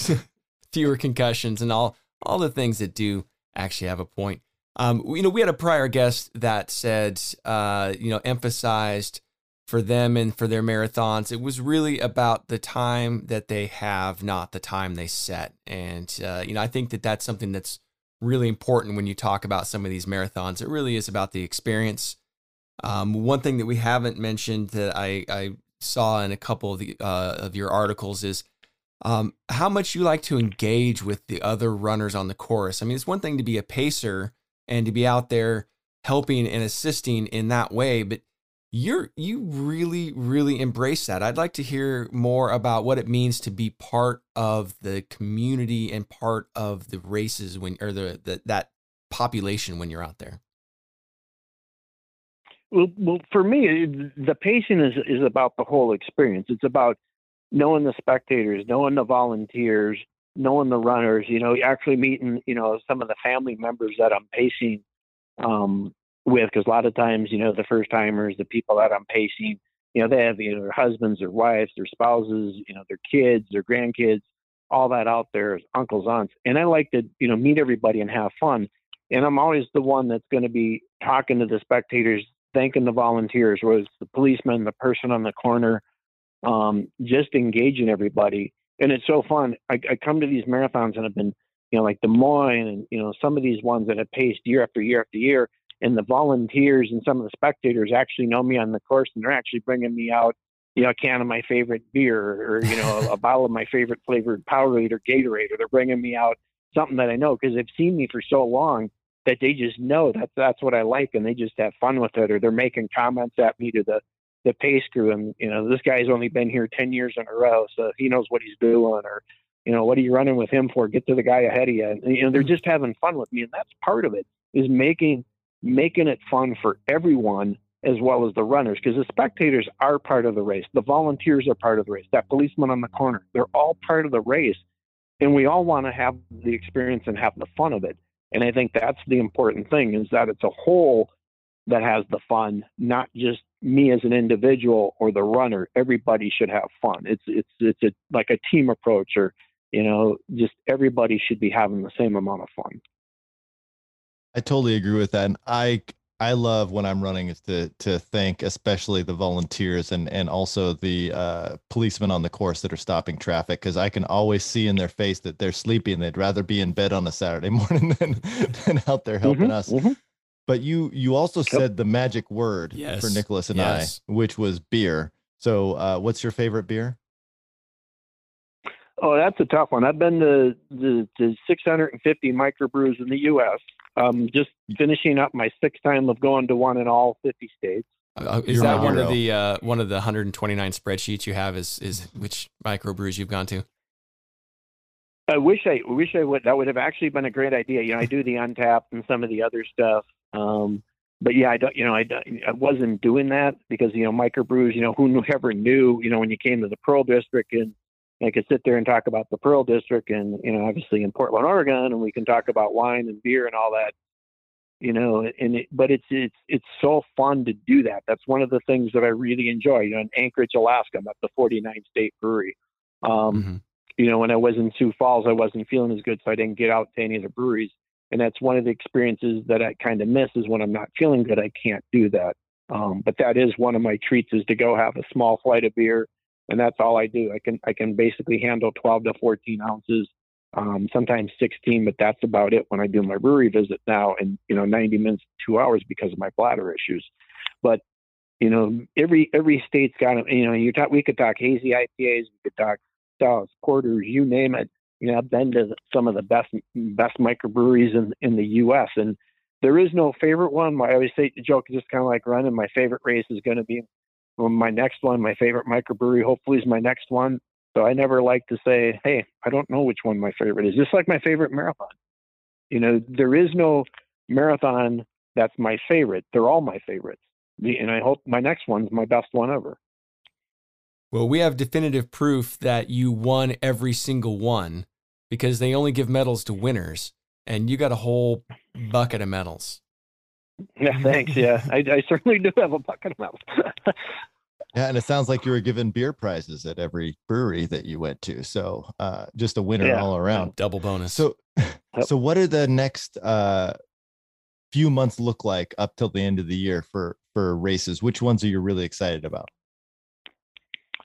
fewer concussions and all, all the things that do actually have a point. Um, you know, we had a prior guest that said, uh, you know, emphasized for them and for their marathons, it was really about the time that they have, not the time they set. And, uh, you know, I think that that's something that's really important when you talk about some of these marathons. It really is about the experience. Um, one thing that we haven't mentioned that I, I saw in a couple of, the, uh, of your articles is um, how much you like to engage with the other runners on the course. I mean, it's one thing to be a pacer and to be out there helping and assisting in that way, but you're, you really, really embrace that. I'd like to hear more about what it means to be part of the community and part of the races when, or the, the that population when you're out there. Well, well, for me, the pacing is, is about the whole experience. It's about knowing the spectators, knowing the volunteers, knowing the runners, you know, actually meeting, you know, some of the family members that I'm pacing um, with, because a lot of times, you know, the first timers, the people that I'm pacing, you know, they have, you know, their husbands, their wives, their spouses, you know, their kids, their grandkids, all that out there, uncles, aunts. And I like to, you know, meet everybody and have fun. And I'm always the one that's going to be talking to the spectators, thanking the volunteers, whether it's the policeman, the person on the corner, um, just engaging everybody. And it's so fun. I, I come to these marathons and I've been, you know, like Des Moines and, you know, some of these ones that have paced year after year after year. And the volunteers and some of the spectators actually know me on the course, and they're actually bringing me out you know, a can of my favorite beer, or, you know, a, a bottle of my favorite flavored Powerade or Gatorade, or they're bringing me out something that I know, because they've seen me for so long that they just know that that's what I like, and they just have fun with it. Or they're making comments at me to the, the pace crew, and, you know, this guy's only been here ten years in a row, so he knows what he's doing, or, you know, what are you running with him for? Get to the guy ahead of you. And, you know, they're just having fun with me. And that's part of it, is making, making it fun for everyone, as well as the runners, because the spectators are part of the race. The volunteers are part of the race. That policeman on the corner, they're all part of the race. And we all want to have the experience and have the fun of it. And I think that's the important thing, is that it's a whole that has the fun, not just me as an individual or the runner. Everybody should have fun. It's, it's, it's a, like a team approach, or, you know, just everybody should be having the same amount of fun. I totally agree with that. And I, I love when I'm running is to, to thank, especially the volunteers and, and also the uh, policemen on the course that are stopping traffic. 'Cause I can always see in their face that they're sleepy and they'd rather be in bed on a Saturday morning than, than out there helping mm-hmm, us. Mm-hmm. But you, you also yep. said the magic word yes. for Nicholas and yes. I, which was beer. So uh, what's your favorite beer? Oh, that's a tough one. I've been to, to, to six hundred fifty microbrews in the U S Um, just finishing up my sixth time of going to one in all fifty states. Uh, is that one of the uh, one of the one hundred twenty-nine spreadsheets you have? Is is which microbrews you've gone to? I wish I wish I would. That would have actually been a great idea. You know, I do the Untapped and some of the other stuff. Um, but yeah, I don't. You know, I don't, I wasn't doing that because, you know, microbrews. You know, who ever knew? You know, when you came to the Pearl District, and I could sit there and talk about the Pearl District and, you know, obviously in Portland, Oregon, and we can talk about wine and beer and all that, you know, and it, but it's, it's, it's so fun to do that. That's one of the things that I really enjoy. You know, in Anchorage, Alaska, I'm at the forty-nine state brewery. Um, mm-hmm. You know, when I was in Sioux Falls, I wasn't feeling as good, so I didn't get out to any of the breweries. And that's one of the experiences that I kind of miss, is when I'm not feeling good, I can't do that. Um, but that is one of my treats, is to go have a small flight of beer. And that's all I do. I can, I can basically handle twelve to fourteen ounces, um, sometimes sixteen, but that's about it when I do my brewery visit now, and, you know, ninety minutes, two hours because of my bladder issues. But, you know, every, every state's got, you know, you talk, we could talk hazy I P As, we could talk stouts, porters, you name it. You know, I've been to some of the best, best microbreweries in, in the U S, and there is no favorite one. I always say, the joke is just kind of like running. My favorite race is going to be Well, my next one, my favorite microbrewery, hopefully, is my next one. So I never like to say, hey, I don't know which one my favorite is. Just like my favorite marathon. You know, there is no marathon that's my favorite. They're all my favorites. And I hope my next one's my best one ever. Well, we have definitive proof that you won every single one, because they only give medals to winners, and you got a whole bucket of medals. Yeah, thanks. Yeah, I, I certainly do have a bucket of medals. Yeah, and it sounds like you were given beer prizes at every brewery that you went to. So uh, just a winner yeah. all around. Double bonus. So, so what are the next uh, few months look like up till the end of the year for, for races? Which ones are you really excited about?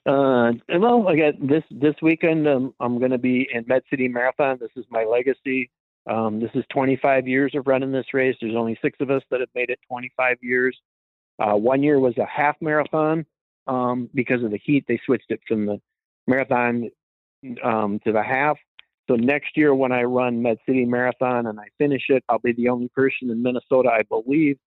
Uh, well, I got this, this weekend, um, I'm going to be in Med City Marathon. This is my legacy. Um, this is twenty-five years of running this race. There's only six of us that have made it twenty-five years. Uh, one year was a half marathon. Um, because of the heat, they switched it from the marathon um, to the half. So next year, when I run Med City Marathon and I finish it, I'll be the only person in Minnesota, I believe,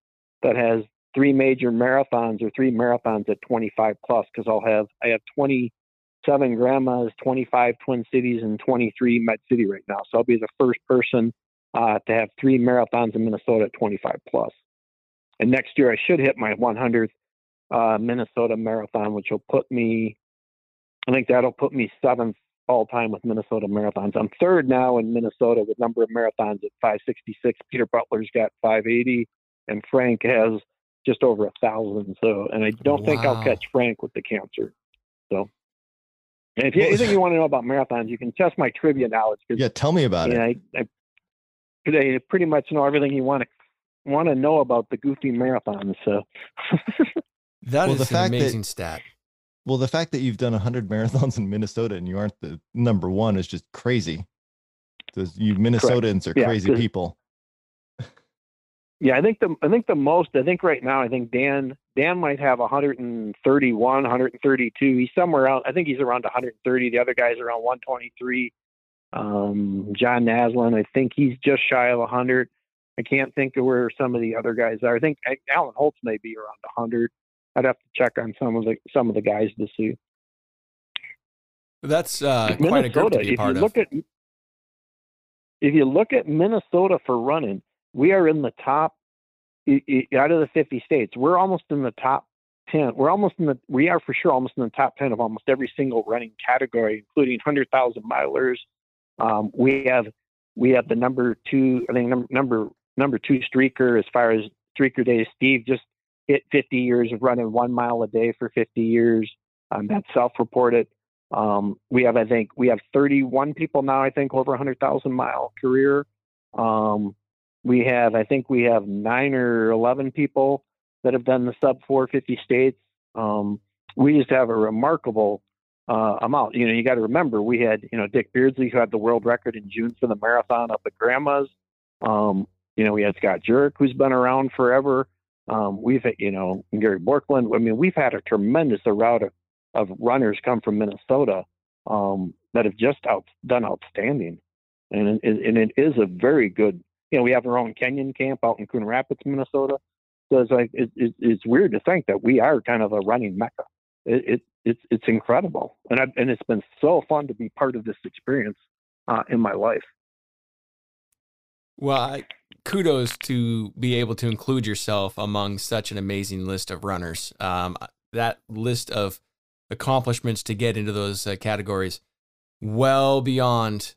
that has three major marathons or three marathons at twenty-five plus. Because I'll have I have twenty-seven grandmas, twenty-five Twin Cities, and twenty-three Med City right now. So I'll be the first person uh, to have three marathons in Minnesota at twenty-five plus. And next year I should hit my one hundredth uh, Minnesota Marathon, which will put me, I think that'll put me seventh all time with Minnesota marathons. I'm third now in Minnesota with number of marathons at five sixty-six. Peter Butler's got five eighty, and Frank has just over a thousand. So, and I don't wow. think I'll catch Frank with the cancer. So. And if you, anything you want to know about marathons, you can test my trivia knowledge. Yeah, tell me about it. I, I, I pretty much know everything you want to want to know about the goofy marathons. So that well, is the an amazing that, stat. Well, the fact that you've done one hundred marathons in Minnesota and you aren't the number one is just crazy. Those, you Minnesotans Correct. are yeah, crazy people. Yeah, I think the I think the most I think right now I think Dan Dan might have one thirty-one, one thirty-two. He's somewhere around, I think he's around one thirty. The other guy's around one twenty-three. Um, John Naslin, I think he's just shy of one hundred. I can't think of where some of the other guys are. I think Alan Holtz may be around one hundred. I'd have to check on some of the some of the guys to see. That's uh, quite a group to be part of. Look at, if you look at Minnesota for running, we are in the top out of the fifty states. We're almost in the top ten. We're almost in the we are for sure almost in the top ten of almost every single running category, including one hundred thousand milers. Um, we have we have the number two. I think number number number two streaker as far as streaker days. Steve just hit fifty years of running one mile a day for fifty years. Um, that's self-reported. Um, we have, I think we have thirty-one people now, I think over a hundred thousand mile career. Um, we have, I think we have nine or eleven people that have done the sub four fifty states. Um, we just have a remarkable, uh, amount. You know, you got to remember we had, you know, Dick Beardsley, who had the world record in June for the marathon up at Grandma's. Um, you know, we had Scott Jurek, who's been around forever. Um, we've had, you know, Gary Borkland. I mean, we've had a tremendous route of, of runners come from Minnesota um, that have just out, done outstanding. And it, and it is a very good, you know, we have our own Kenyan camp out in Coon Rapids, Minnesota. So it's like, it, it, it's weird to think that we are kind of a running mecca. It, it it's, it's incredible. And I've, and it's been so fun to be part of this experience uh, in my life. Well, I, kudos to be able to include yourself among such an amazing list of runners. Um, that list of accomplishments to get into those uh, categories, well beyond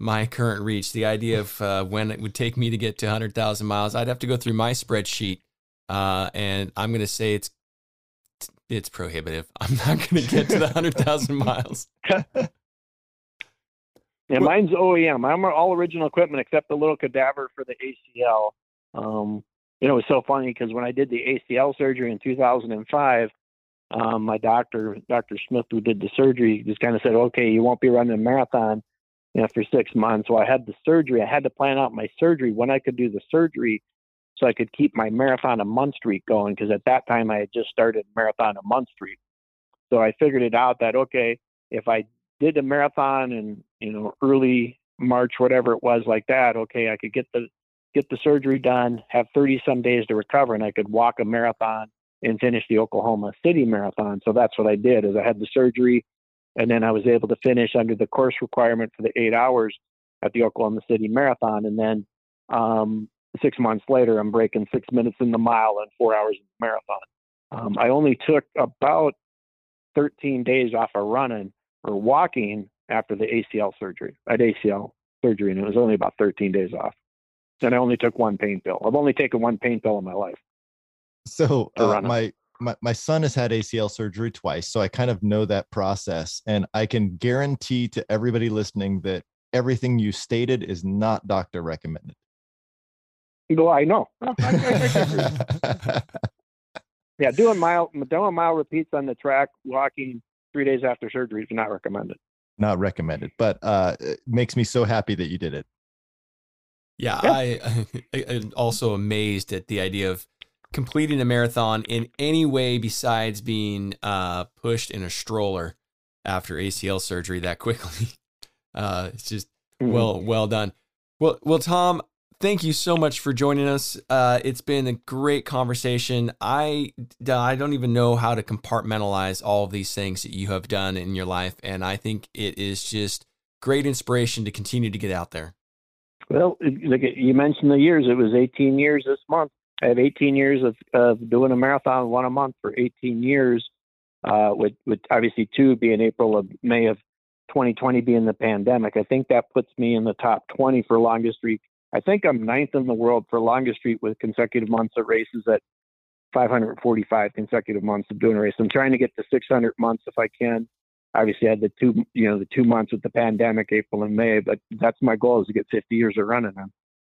my current reach. The idea of uh, when it would take me to get to one hundred thousand miles, I'd have to go through my spreadsheet, uh, and I'm going to say it's it's prohibitive. I'm not going to get to the one hundred thousand miles. Yeah, mine's O E M. I'm all original equipment except the little cadaver for the A C L. Um, you know, it was so funny because when I did the A C L surgery in two thousand five, um, my doctor, Doctor Smith, who did the surgery, just kind of said, okay, you won't be running a marathon, you know, for six months. So I had the surgery. I had to plan out my surgery when I could do the surgery so I could keep my marathon a month streak going, because at that time I had just started marathon a month streak. So I figured it out that, okay, if I did a marathon in, you know, early March, whatever it was like that. Okay. I could get the, get the surgery done, have thirty some days to recover, and I could walk a marathon and finish the Oklahoma City Marathon. So that's what I did, is I had the surgery, and then I was able to finish under the course requirement for the eight hours at the Oklahoma City Marathon. And then um, six months later, I'm breaking six minutes in the mile and four hours in the marathon. Um, I only took about thirteen days off of running or walking after the A C L surgery. I had A C L surgery, and it was only about thirteen days off. And I only took one pain pill. I've only taken one pain pill in my life. So uh, my, my, my son has had A C L surgery twice. So I kind of know that process, and I can guarantee to everybody listening that everything you stated is not doctor recommended. Well, I know. I, I, I yeah. Doing mile, doing mile repeats on the track, walking three days after surgery is not recommended. Not recommended, but uh, it makes me so happy that you did it. Yeah. yeah. I, I, I'm also amazed at the idea of completing a marathon in any way besides being uh, pushed in a stroller after A C L surgery that quickly. Uh, it's just mm-hmm. well, well done. Well, well, Tom, thank you so much for joining us. Uh, it's been a great conversation. I, I don't even know how to compartmentalize all of these things that you have done in your life, and I think it is just great inspiration to continue to get out there. Well, like you mentioned the years, it was eighteen years this month. I have eighteen years of, of doing a marathon, one a month for eighteen years, uh, with, with obviously two being April of May of twenty twenty being the pandemic. I think that puts me in the top twenty for longest streak. I think I'm ninth in the world for longest streak with consecutive months of races at five hundred forty-five consecutive months of doing a race. I'm trying to get to six hundred months if I can. Obviously I had the two, you know, the two months with the pandemic, April and May, but that's my goal, is to get fifty years of running them.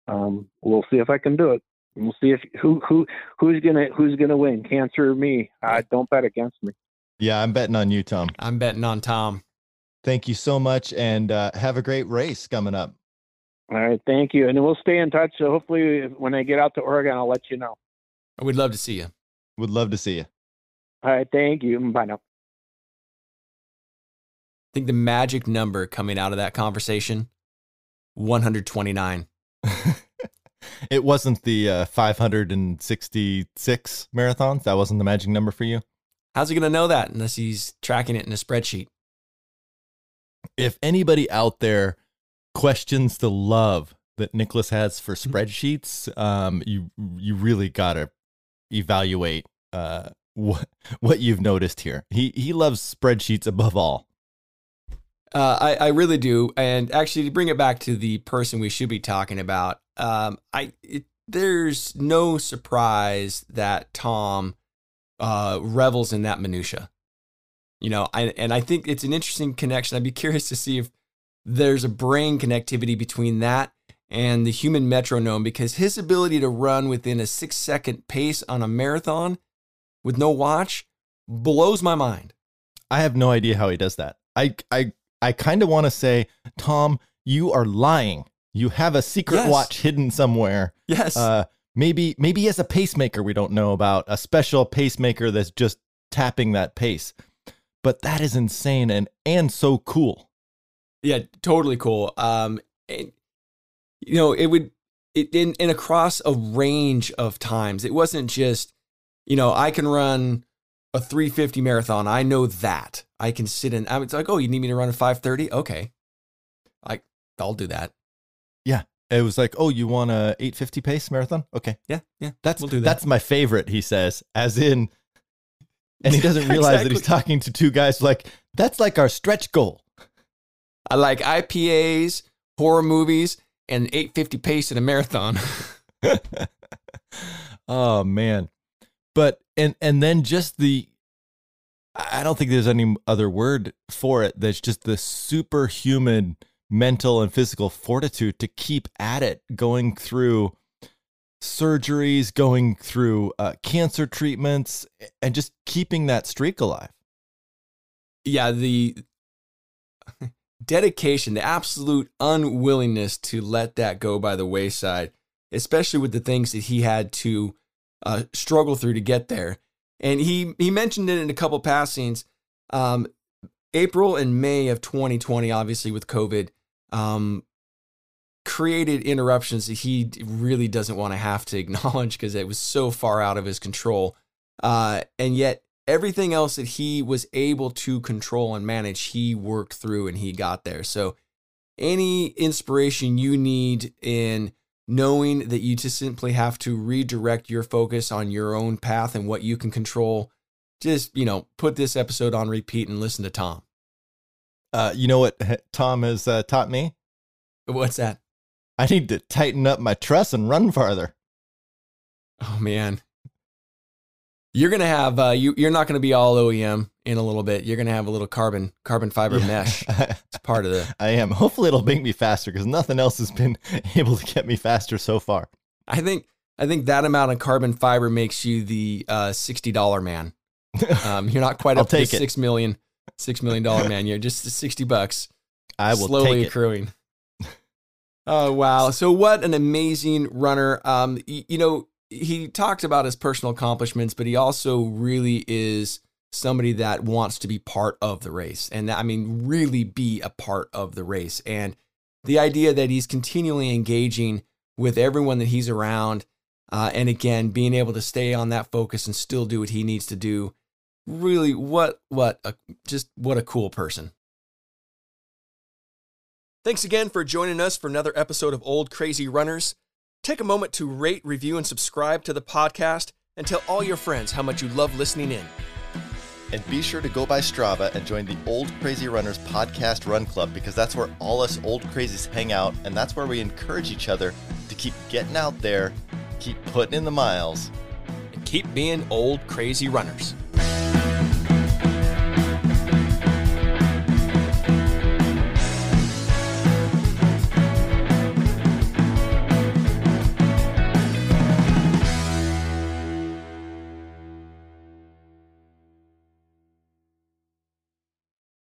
Um, we'll see if I can do it. We'll see if who who who's gonna who's gonna win, cancer or me. Uh, don't bet against me. Yeah, I'm betting on you, Tom. I'm betting on Tom. Thank you so much, and uh, have a great race coming up. All right, thank you, and we'll stay in touch. So hopefully, when I get out to Oregon, I'll let you know. I would love to see you. Would love to see you. All right. Thank you. Bye now. I think the magic number coming out of that conversation, one hundred twenty-nine. It wasn't the uh, five hundred sixty-six marathons. That wasn't the magic number for you. How's he going to know that unless he's tracking it in a spreadsheet? If anybody out there questions the love that Nicholas has for spreadsheets, um, you you really got to evaluate uh, what what you've noticed here. He he loves spreadsheets above all. Uh, I, I really do. And actually, to bring it back to the person we should be talking about, um, I it, there's no surprise that Tom uh, revels in that minutia. You know, I, and I think it's an interesting connection. I'd be curious to see if there's a brain connectivity between that and the human metronome, because his ability to run within a six-second pace on a marathon with no watch blows my mind. I have no idea how he does that. I I I kind of want to say, Tom, you are lying. You have a secret yes. watch hidden somewhere. Yes. Uh, maybe maybe he has a pacemaker we don't know about, a special pacemaker that's just tapping that pace. But that is insane and and so cool. Yeah, totally cool. Um, and, you know, it would it in in across a range of times. It wasn't just, you know, I can run a three fifty marathon. I know that. I can sit in. It's like, oh, you need me to run a five thirty? Okay. I, I'll do that. Yeah. It was like, oh, you want a eight fifty pace marathon? Okay. Yeah. Yeah. That's, we'll do that. That's my favorite, he says, as in, and he doesn't realize exactly. that he's talking to two guys like, that's like our stretch goal. I like I P As, horror movies, and eight fifty pace in a marathon. Oh, man. But, and, and then just the, I don't think there's any other word for it. That's just the superhuman mental and physical fortitude to keep at it, going through surgeries, going through uh, cancer treatments, and just keeping that streak alive. Yeah, the dedication, the absolute unwillingness to let that go by the wayside, especially with the things that he had to uh, struggle through to get there. And he, he mentioned it in a couple passings, um, April and May of twenty twenty, obviously with COVID, um, created interruptions that he really doesn't want to have to acknowledge because it was so far out of his control. Uh, and yet everything else that he was able to control and manage, he worked through and he got there. So any inspiration you need in knowing that you just simply have to redirect your focus on your own path and what you can control. Just, you know, put this episode on repeat and listen to Tom. Uh, you know what Tom has uh, taught me? What's that? I need to tighten up my truss and run farther. Oh, man. You're going to have, uh, you, you're not going to be all O E M in a little bit. You're going to have a little carbon, carbon fiber yeah. mesh. It's part of the. I am. Hopefully it'll make me faster because nothing else has been able to get me faster so far. I think, I think that amount of carbon fiber makes you the uh, sixty dollars man. Um, you're not quite up to the six million, six million dollar man. You're just the sixty bucks. I will slowly take it. Accruing. Oh, wow. So what an amazing runner. Um, y- you know, he talked about his personal accomplishments, but he also really is somebody that wants to be part of the race. And I mean, really be a part of the race. And the idea that he's continually engaging with everyone that he's around. Uh, and again, being able to stay on that focus and still do what he needs to do. Really, what, what, a, just what a cool person. Thanks again for joining us for another episode of Old Crazy Runners. Take a moment to rate, review, and subscribe to the podcast and tell all your friends how much you love listening in. And be sure to go by Strava and join the Old Crazy Runners Podcast Run Club because that's where all us old crazies hang out and that's where we encourage each other to keep getting out there, keep putting in the miles, and keep being old crazy runners.